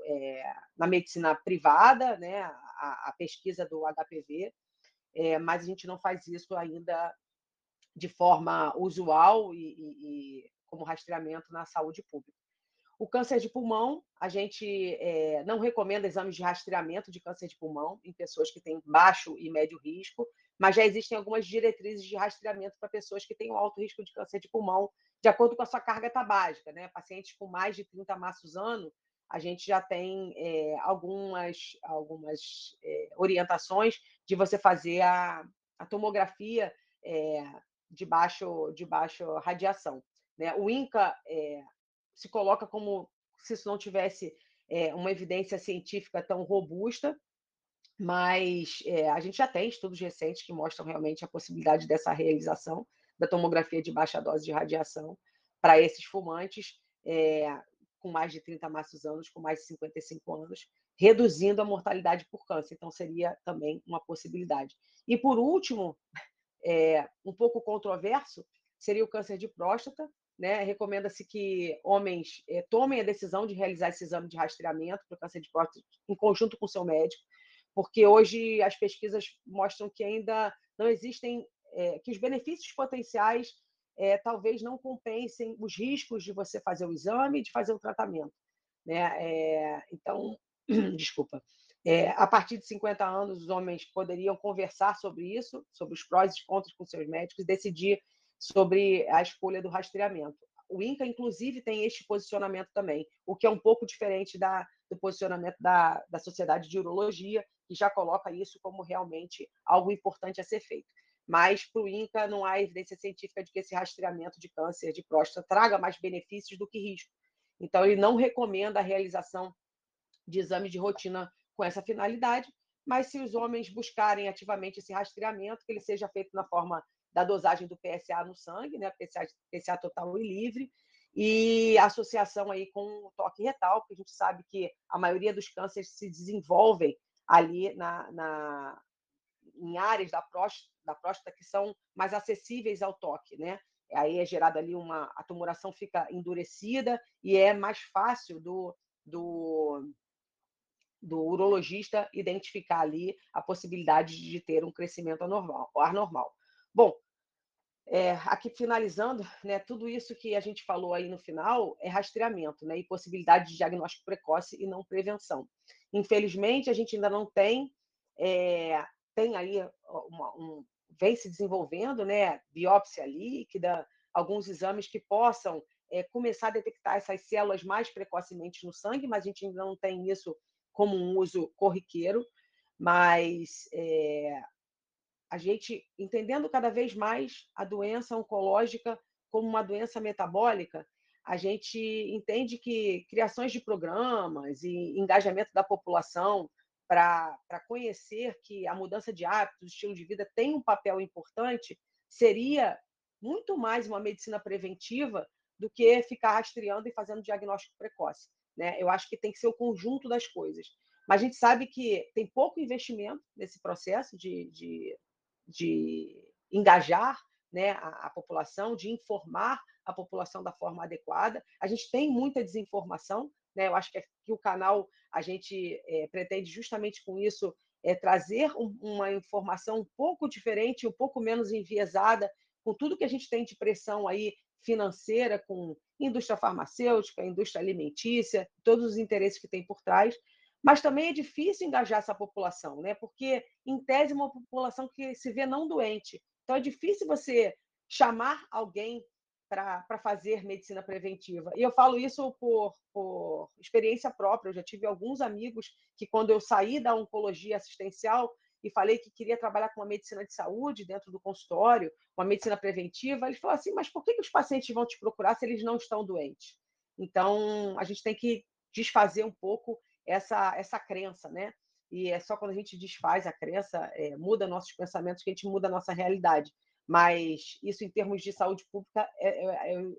na medicina privada, né? A pesquisa do HPV, mas a gente não faz isso ainda de forma usual e como rastreamento na saúde pública. O câncer de pulmão, a gente não recomenda exames de rastreamento de câncer de pulmão em pessoas que têm baixo e médio risco, mas já existem algumas diretrizes de rastreamento para pessoas que têm um alto risco de câncer de pulmão, de acordo com a sua carga tabágica, né? Pacientes com mais de 30 maços ano, a gente já tem algumas orientações de você fazer a tomografia de baixa radiação, né? O INCA se coloca como se isso não tivesse uma evidência científica tão robusta, mas a gente já tem estudos recentes que mostram realmente a possibilidade dessa realização da tomografia de baixa dose de radiação para esses fumantes com mais de 30 maços anos, com mais de 55 anos, reduzindo a mortalidade por câncer. Então, seria também uma possibilidade. E, por último, um pouco controverso, seria o câncer de próstata, né? Recomenda-se que homens tomem a decisão de realizar esse exame de rastreamento para o câncer de próstata em conjunto com o seu médico, porque hoje as pesquisas mostram que ainda não existem, que os benefícios potenciais talvez não compensem os riscos de você fazer o exame e de fazer o tratamento, né? Então, desculpa. A partir de 50 anos, os homens poderiam conversar sobre isso, sobre os prós e contras com seus médicos, e decidir sobre a escolha do rastreamento. O INCA, inclusive, tem este posicionamento também, o que é um pouco diferente do posicionamento da Sociedade de Urologia, que já coloca isso como realmente algo importante a ser feito. Mas, para o INCA, não há evidência científica de que esse rastreamento de câncer de próstata traga mais benefícios do que risco. Então, ele não recomenda a realização de exames de rotina com essa finalidade, mas se os homens buscarem ativamente esse rastreamento, que ele seja feito na forma da dosagem do PSA no sangue, né, PSA total e livre, e associação aí com o toque retal, porque a gente sabe que a maioria dos cânceres se desenvolvem ali em áreas da próstata que são mais acessíveis ao toque, né? Aí é gerada ali a tumoração fica endurecida e é mais fácil do, do, do urologista identificar ali a possibilidade de ter um crescimento anormal. Bom, aqui finalizando, né, tudo isso que a gente falou aí no final é rastreamento, né, e possibilidade de diagnóstico precoce e não prevenção. Infelizmente, a gente ainda não tem, tem aí, vem se desenvolvendo, né, biópsia líquida, alguns exames que possam começar a detectar essas células mais precocemente no sangue, mas a gente ainda não tem isso como um uso corriqueiro, mas a gente, entendendo cada vez mais a doença oncológica como uma doença metabólica, a gente entende que criações de programas e engajamento da população para conhecer que a mudança de hábitos, estilo de vida, tem um papel importante, seria muito mais uma medicina preventiva do que ficar rastreando e fazendo diagnóstico precoce, né? Eu acho que tem que ser o conjunto das coisas. Mas a gente sabe que tem pouco investimento nesse processo de engajar, né, a população, de informar a população da forma adequada. A gente tem muita desinformação, né? Eu acho que aqui o canal, a gente pretende justamente com isso trazer uma informação um pouco diferente, um pouco menos enviesada, com tudo que a gente tem de pressão aí financeira, com indústria farmacêutica, indústria alimentícia, todos os interesses que tem por trás. Mas também é difícil engajar essa população, né? Porque, em tese, é uma população que se vê não doente. Então, é difícil você chamar alguém para fazer medicina preventiva. E eu falo isso por experiência própria. Eu já tive alguns amigos que, quando eu saí da oncologia assistencial e falei que queria trabalhar com uma medicina de saúde dentro do consultório, uma medicina preventiva, eles falaram assim, mas por que os pacientes vão te procurar se eles não estão doentes? Então, a gente tem que desfazer um pouco essa crença, né? E é só quando a gente desfaz a crença, muda nossos pensamentos, que a gente muda a nossa realidade. Mas isso, em termos de saúde pública,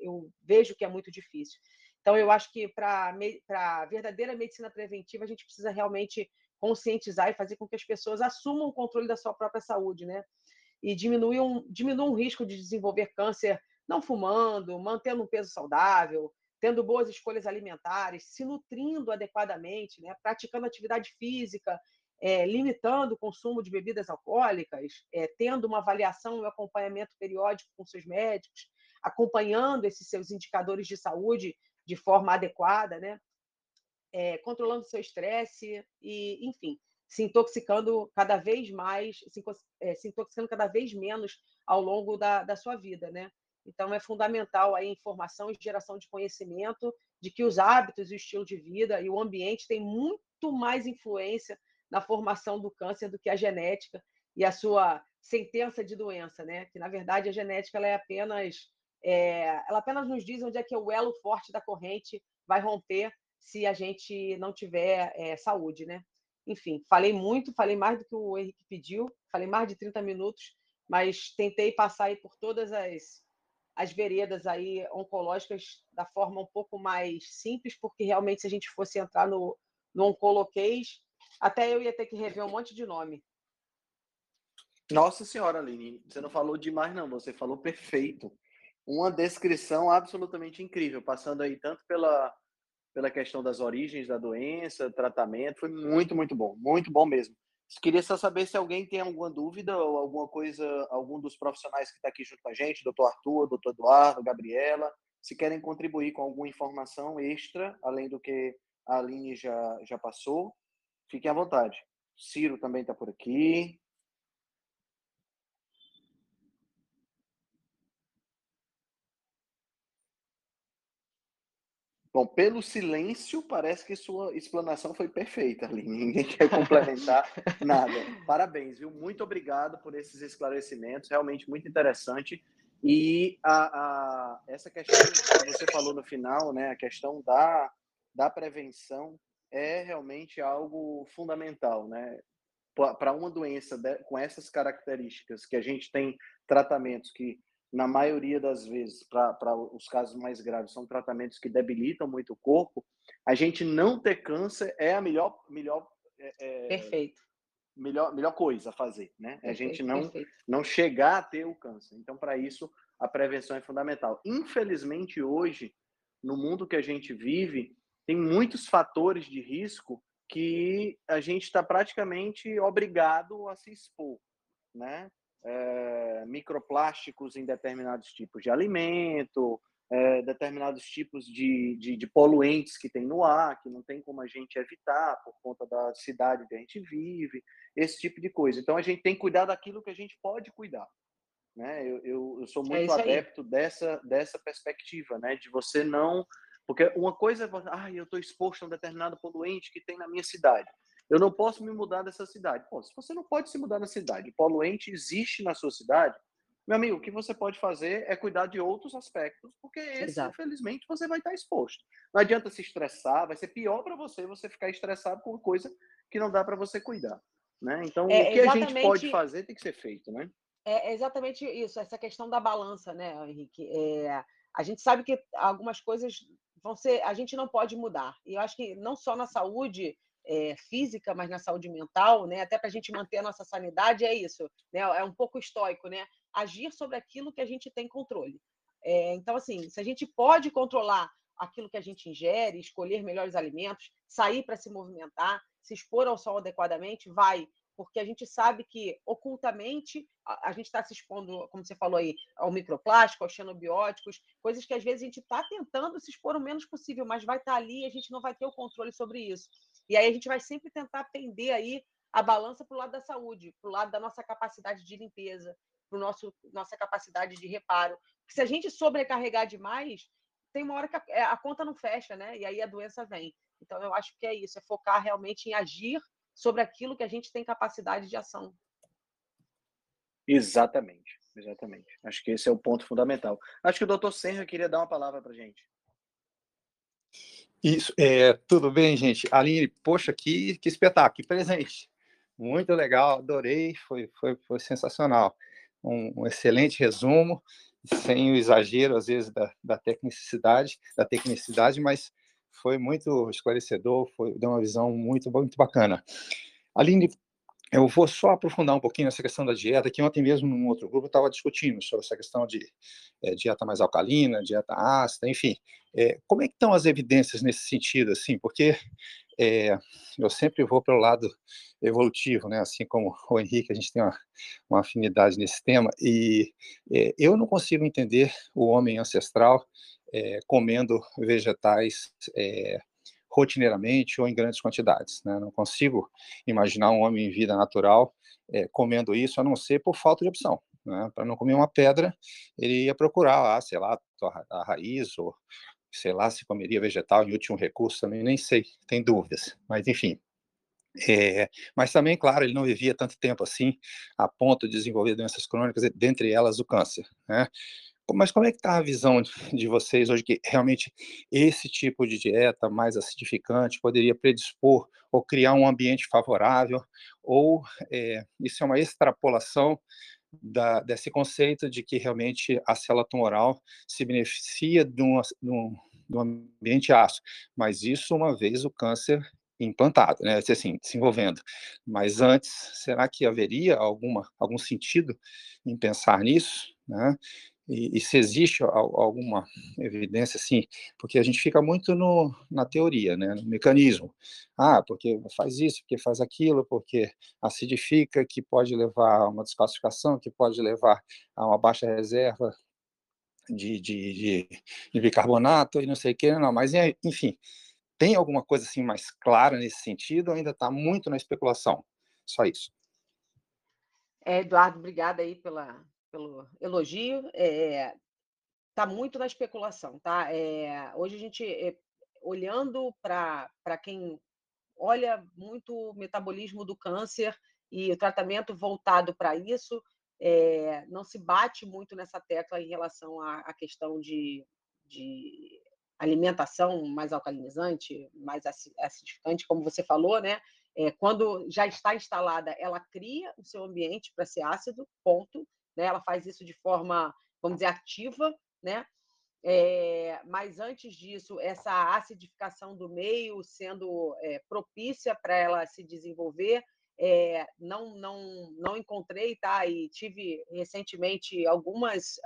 eu vejo que é muito difícil. Então, eu acho que para a verdadeira medicina preventiva, a gente precisa realmente conscientizar e fazer com que as pessoas assumam o controle da sua própria saúde, né? E diminuir um risco de desenvolver câncer não fumando, mantendo um peso saudável, tendo boas escolhas alimentares, se nutrindo adequadamente, né? Praticando atividade física, limitando o consumo de bebidas alcoólicas, tendo uma avaliação e um acompanhamento periódico com seus médicos, acompanhando esses seus indicadores de saúde de forma adequada, né? Controlando seu estresse e, enfim, se intoxicando cada vez menos ao longo da sua vida, né? Então, é fundamental a informação e geração de conhecimento de que os hábitos, o estilo de vida e o ambiente têm muito mais influência na formação do câncer do que a genética e a sua sentença de doença, né? Que, na verdade, a genética ela apenas nos diz onde é que o elo forte da corrente vai romper se a gente não tiver saúde, né? Enfim, falei mais do que o Henrique pediu, falei mais de 30 minutos, mas tentei passar aí por todas as veredas aí oncológicas da forma um pouco mais simples, porque realmente se a gente fosse entrar no Oncoloquês, até eu ia ter que rever um monte de nome. Nossa senhora, Aline, você não falou demais não, você falou perfeito. Uma descrição absolutamente incrível, passando aí tanto pela questão das origens da doença, tratamento, foi muito bom mesmo. Queria só saber se alguém tem alguma dúvida ou alguma coisa, algum dos profissionais que está aqui junto com a gente, doutor Arthur, doutor Eduardo, Gabriela, se querem contribuir com alguma informação extra, além do que a Aline já passou, fiquem à vontade. Ciro também está por aqui. Bom, pelo silêncio, parece que sua explanação foi perfeita, Aline. Ninguém quer complementar nada. Parabéns, viu? Muito obrigado por esses esclarecimentos, realmente muito interessante. E essa questão que você falou no final, né? A questão da prevenção é realmente algo fundamental, né? Para uma doença com essas características, que a gente tem tratamentos que, na maioria das vezes, para os casos mais graves, são tratamentos que debilitam muito o corpo, a gente não ter câncer é a melhor coisa a fazer, né? Perfeito, a gente não chegar a ter o câncer. Então, para isso, a prevenção é fundamental. Infelizmente, hoje, no mundo que a gente vive, tem muitos fatores de risco que a gente está praticamente obrigado a se expor, né? Microplásticos em determinados tipos de alimento, determinados tipos de poluentes que tem no ar, que não tem como a gente evitar por conta da cidade que a gente vive, esse tipo de coisa. Então, a gente tem que cuidar daquilo que a gente pode cuidar, né? Eu sou muito adepto dessa perspectiva, né? De você não... Porque uma coisa é, eu estou exposto a um determinado poluente que tem na minha cidade. Eu não posso me mudar dessa cidade. Pô, se você não pode se mudar na cidade, o poluente existe na sua cidade, meu amigo, o que você pode fazer é cuidar de outros aspectos, porque esse, infelizmente, você vai estar exposto. Não adianta se estressar, vai ser pior para você ficar estressado com coisa que não dá para você cuidar, né? Então, o que a gente pode fazer tem que ser feito, né? É exatamente isso, essa questão da balança, né, Henrique? A gente sabe que algumas coisas vão ser... A gente não pode mudar. E eu acho que não só na saúde... física, mas na saúde mental, né? Até para a gente manter a nossa sanidade, é isso, né? É um pouco estoico, né? Agir sobre aquilo que a gente tem controle. Então, assim, se a gente pode controlar aquilo que a gente ingere, escolher melhores alimentos, sair para se movimentar, se expor ao sol adequadamente, vai, porque a gente sabe que, ocultamente, a gente está se expondo, como você falou aí, ao microplástico, aos xenobióticos, coisas que, às vezes, a gente está tentando se expor o menos possível, mas vai estar ali e a gente não vai ter o controle sobre isso. E aí a gente vai sempre tentar pender aí a balança para o lado da saúde, para o lado da nossa capacidade de limpeza, para a nossa capacidade de reparo. Porque se a gente sobrecarregar demais, tem uma hora que a conta não fecha, né? E aí a doença vem. Então, eu acho que é isso, é focar realmente em agir sobre aquilo que a gente tem capacidade de ação. Exatamente, exatamente. Acho que esse é o ponto fundamental. Acho que o doutor Senra queria dar uma palavra para a gente. Isso, tudo bem, gente? Aline, poxa, que espetáculo, que presente. Muito legal, adorei, foi sensacional. Um excelente resumo, sem o exagero, às vezes, da tecnicidade, mas foi muito esclarecedor, deu uma visão muito bacana. Aline, eu vou só aprofundar um pouquinho essa questão da dieta, que ontem mesmo, num outro grupo, eu estava discutindo sobre essa questão de dieta mais alcalina, dieta ácida, enfim. Como é que estão as evidências nesse sentido, assim? Porque eu sempre vou pelo lado evolutivo, né? Assim como o Henrique, a gente tem uma afinidade nesse tema, e eu não consigo entender o homem ancestral comendo vegetais rotineiramente ou em grandes quantidades, né? Não consigo imaginar um homem em vida natural comendo isso, a não ser por falta de opção, né? Para não comer uma pedra, ele ia procurar, sei lá, a raiz, ou sei lá, se comeria vegetal em último recurso, também nem sei, tem dúvidas, mas enfim. Mas também, claro, ele não vivia tanto tempo assim, a ponto de desenvolver doenças crônicas, dentre elas o câncer, né? Mas como é que está a visão de vocês hoje, que realmente esse tipo de dieta mais acidificante poderia predispor ou criar um ambiente favorável, ou isso é uma extrapolação desse conceito de que realmente a célula tumoral se beneficia de um ambiente ácido, mas isso uma vez o câncer implantado, né? Assim, desenvolvendo. Mas antes, será que haveria algum sentido em pensar nisso, né? E se existe alguma evidência, assim, porque a gente fica muito na teoria, né, no mecanismo. Porque faz isso, porque faz aquilo, porque acidifica, que pode levar a uma descalcificação, que pode levar a uma baixa reserva de bicarbonato e não sei o que, não, mas enfim, tem alguma coisa assim mais clara nesse sentido, ou ainda está muito na especulação? Só isso. Eduardo, obrigada aí pelo elogio. Está muito na especulação, tá? Hoje a gente, olhando para quem olha muito o metabolismo do câncer e o tratamento voltado para isso, não se bate muito nessa tecla em relação à questão de alimentação mais alcalinizante, mais acidificante, como você falou, né? Quando já está instalada, ela cria o seu ambiente para ser ácido, ponto. Né? Ela faz isso de forma, vamos dizer, ativa, né? Mas antes disso, essa acidificação do meio sendo propícia para ela se desenvolver, não encontrei, tá? E tive recentemente algumas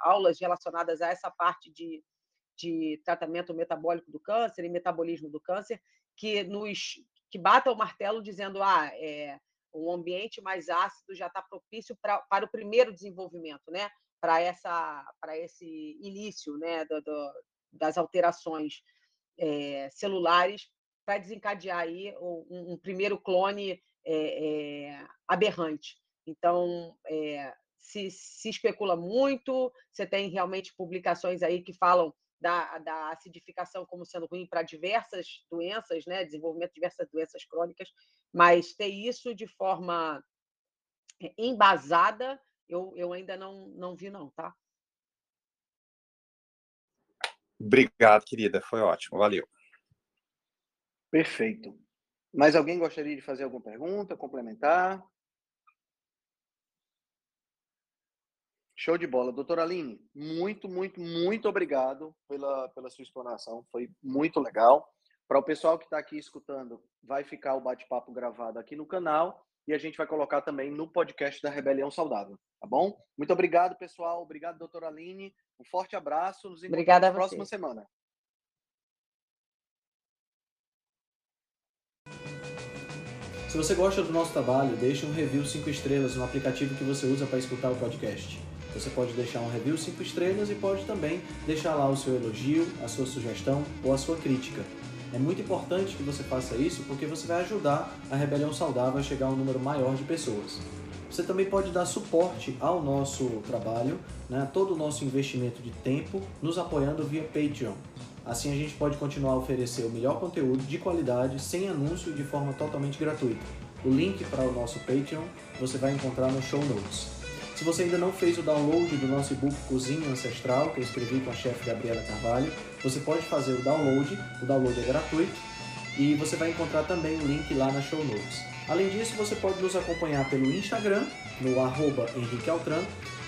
aulas relacionadas a essa parte de tratamento metabólico do câncer e metabolismo do câncer, que nos que bata o martelo dizendo um ambiente mais ácido já está propício para o primeiro desenvolvimento, né? Para esse início, né? Das alterações celulares, para desencadear aí um primeiro clone aberrante. Então, se especula muito, você tem realmente publicações aí que falam da acidificação como sendo ruim para diversas doenças, né? Desenvolvimento de diversas doenças crônicas, mas ter isso de forma embasada, eu ainda não vi, não, tá? Obrigado, querida, foi ótimo, valeu. Perfeito. Mais alguém gostaria de fazer alguma pergunta, complementar? Show de bola. Doutora Aline, muito, muito, muito obrigado pela sua explanação. Foi muito legal. Para o pessoal que está aqui escutando, vai ficar o bate-papo gravado aqui no canal e a gente vai colocar também no podcast da Rebelião Saudável, tá bom? Muito obrigado, pessoal. Obrigado, doutora Aline. Um forte abraço. Nos encontramos na próxima semana. Se você gosta do nosso trabalho, deixe um review 5 estrelas no aplicativo que você usa para escutar o podcast. Você pode deixar um review 5 estrelas e pode também deixar lá o seu elogio, a sua sugestão ou a sua crítica. É muito importante que você faça isso porque você vai ajudar a Rebelião Saudável a chegar a um número maior de pessoas. Você também pode dar suporte ao nosso trabalho, né? Todo o nosso investimento de tempo, nos apoiando via Patreon. Assim a gente pode continuar a oferecer o melhor conteúdo de qualidade, sem anúncio e de forma totalmente gratuita. O link para o nosso Patreon você vai encontrar no show notes. Se você ainda não fez o download do nosso e-book Cozinha Ancestral, que eu escrevi com a chefe Gabriela Carvalho, você pode fazer o download é gratuito, e você vai encontrar também o link lá na show notes. Além disso, você pode nos acompanhar pelo Instagram, no @HenriqueAltran,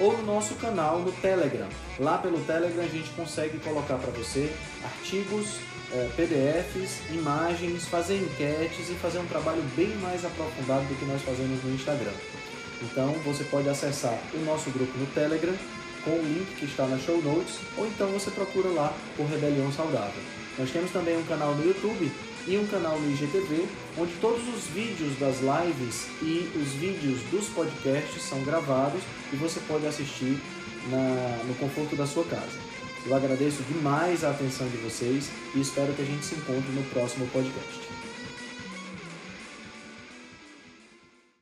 ou no nosso canal no Telegram. Lá pelo Telegram a gente consegue colocar para você artigos, PDFs, imagens, fazer enquetes e fazer um trabalho bem mais aprofundado do que nós fazemos no Instagram. Então, você pode acessar o nosso grupo no Telegram com o link que está na show notes, ou então você procura lá por Rebelião Saudável. Nós temos também um canal no YouTube e um canal no IGTV, onde todos os vídeos das lives e os vídeos dos podcasts são gravados e você pode assistir no conforto da sua casa. Eu agradeço demais a atenção de vocês e espero que a gente se encontre no próximo podcast.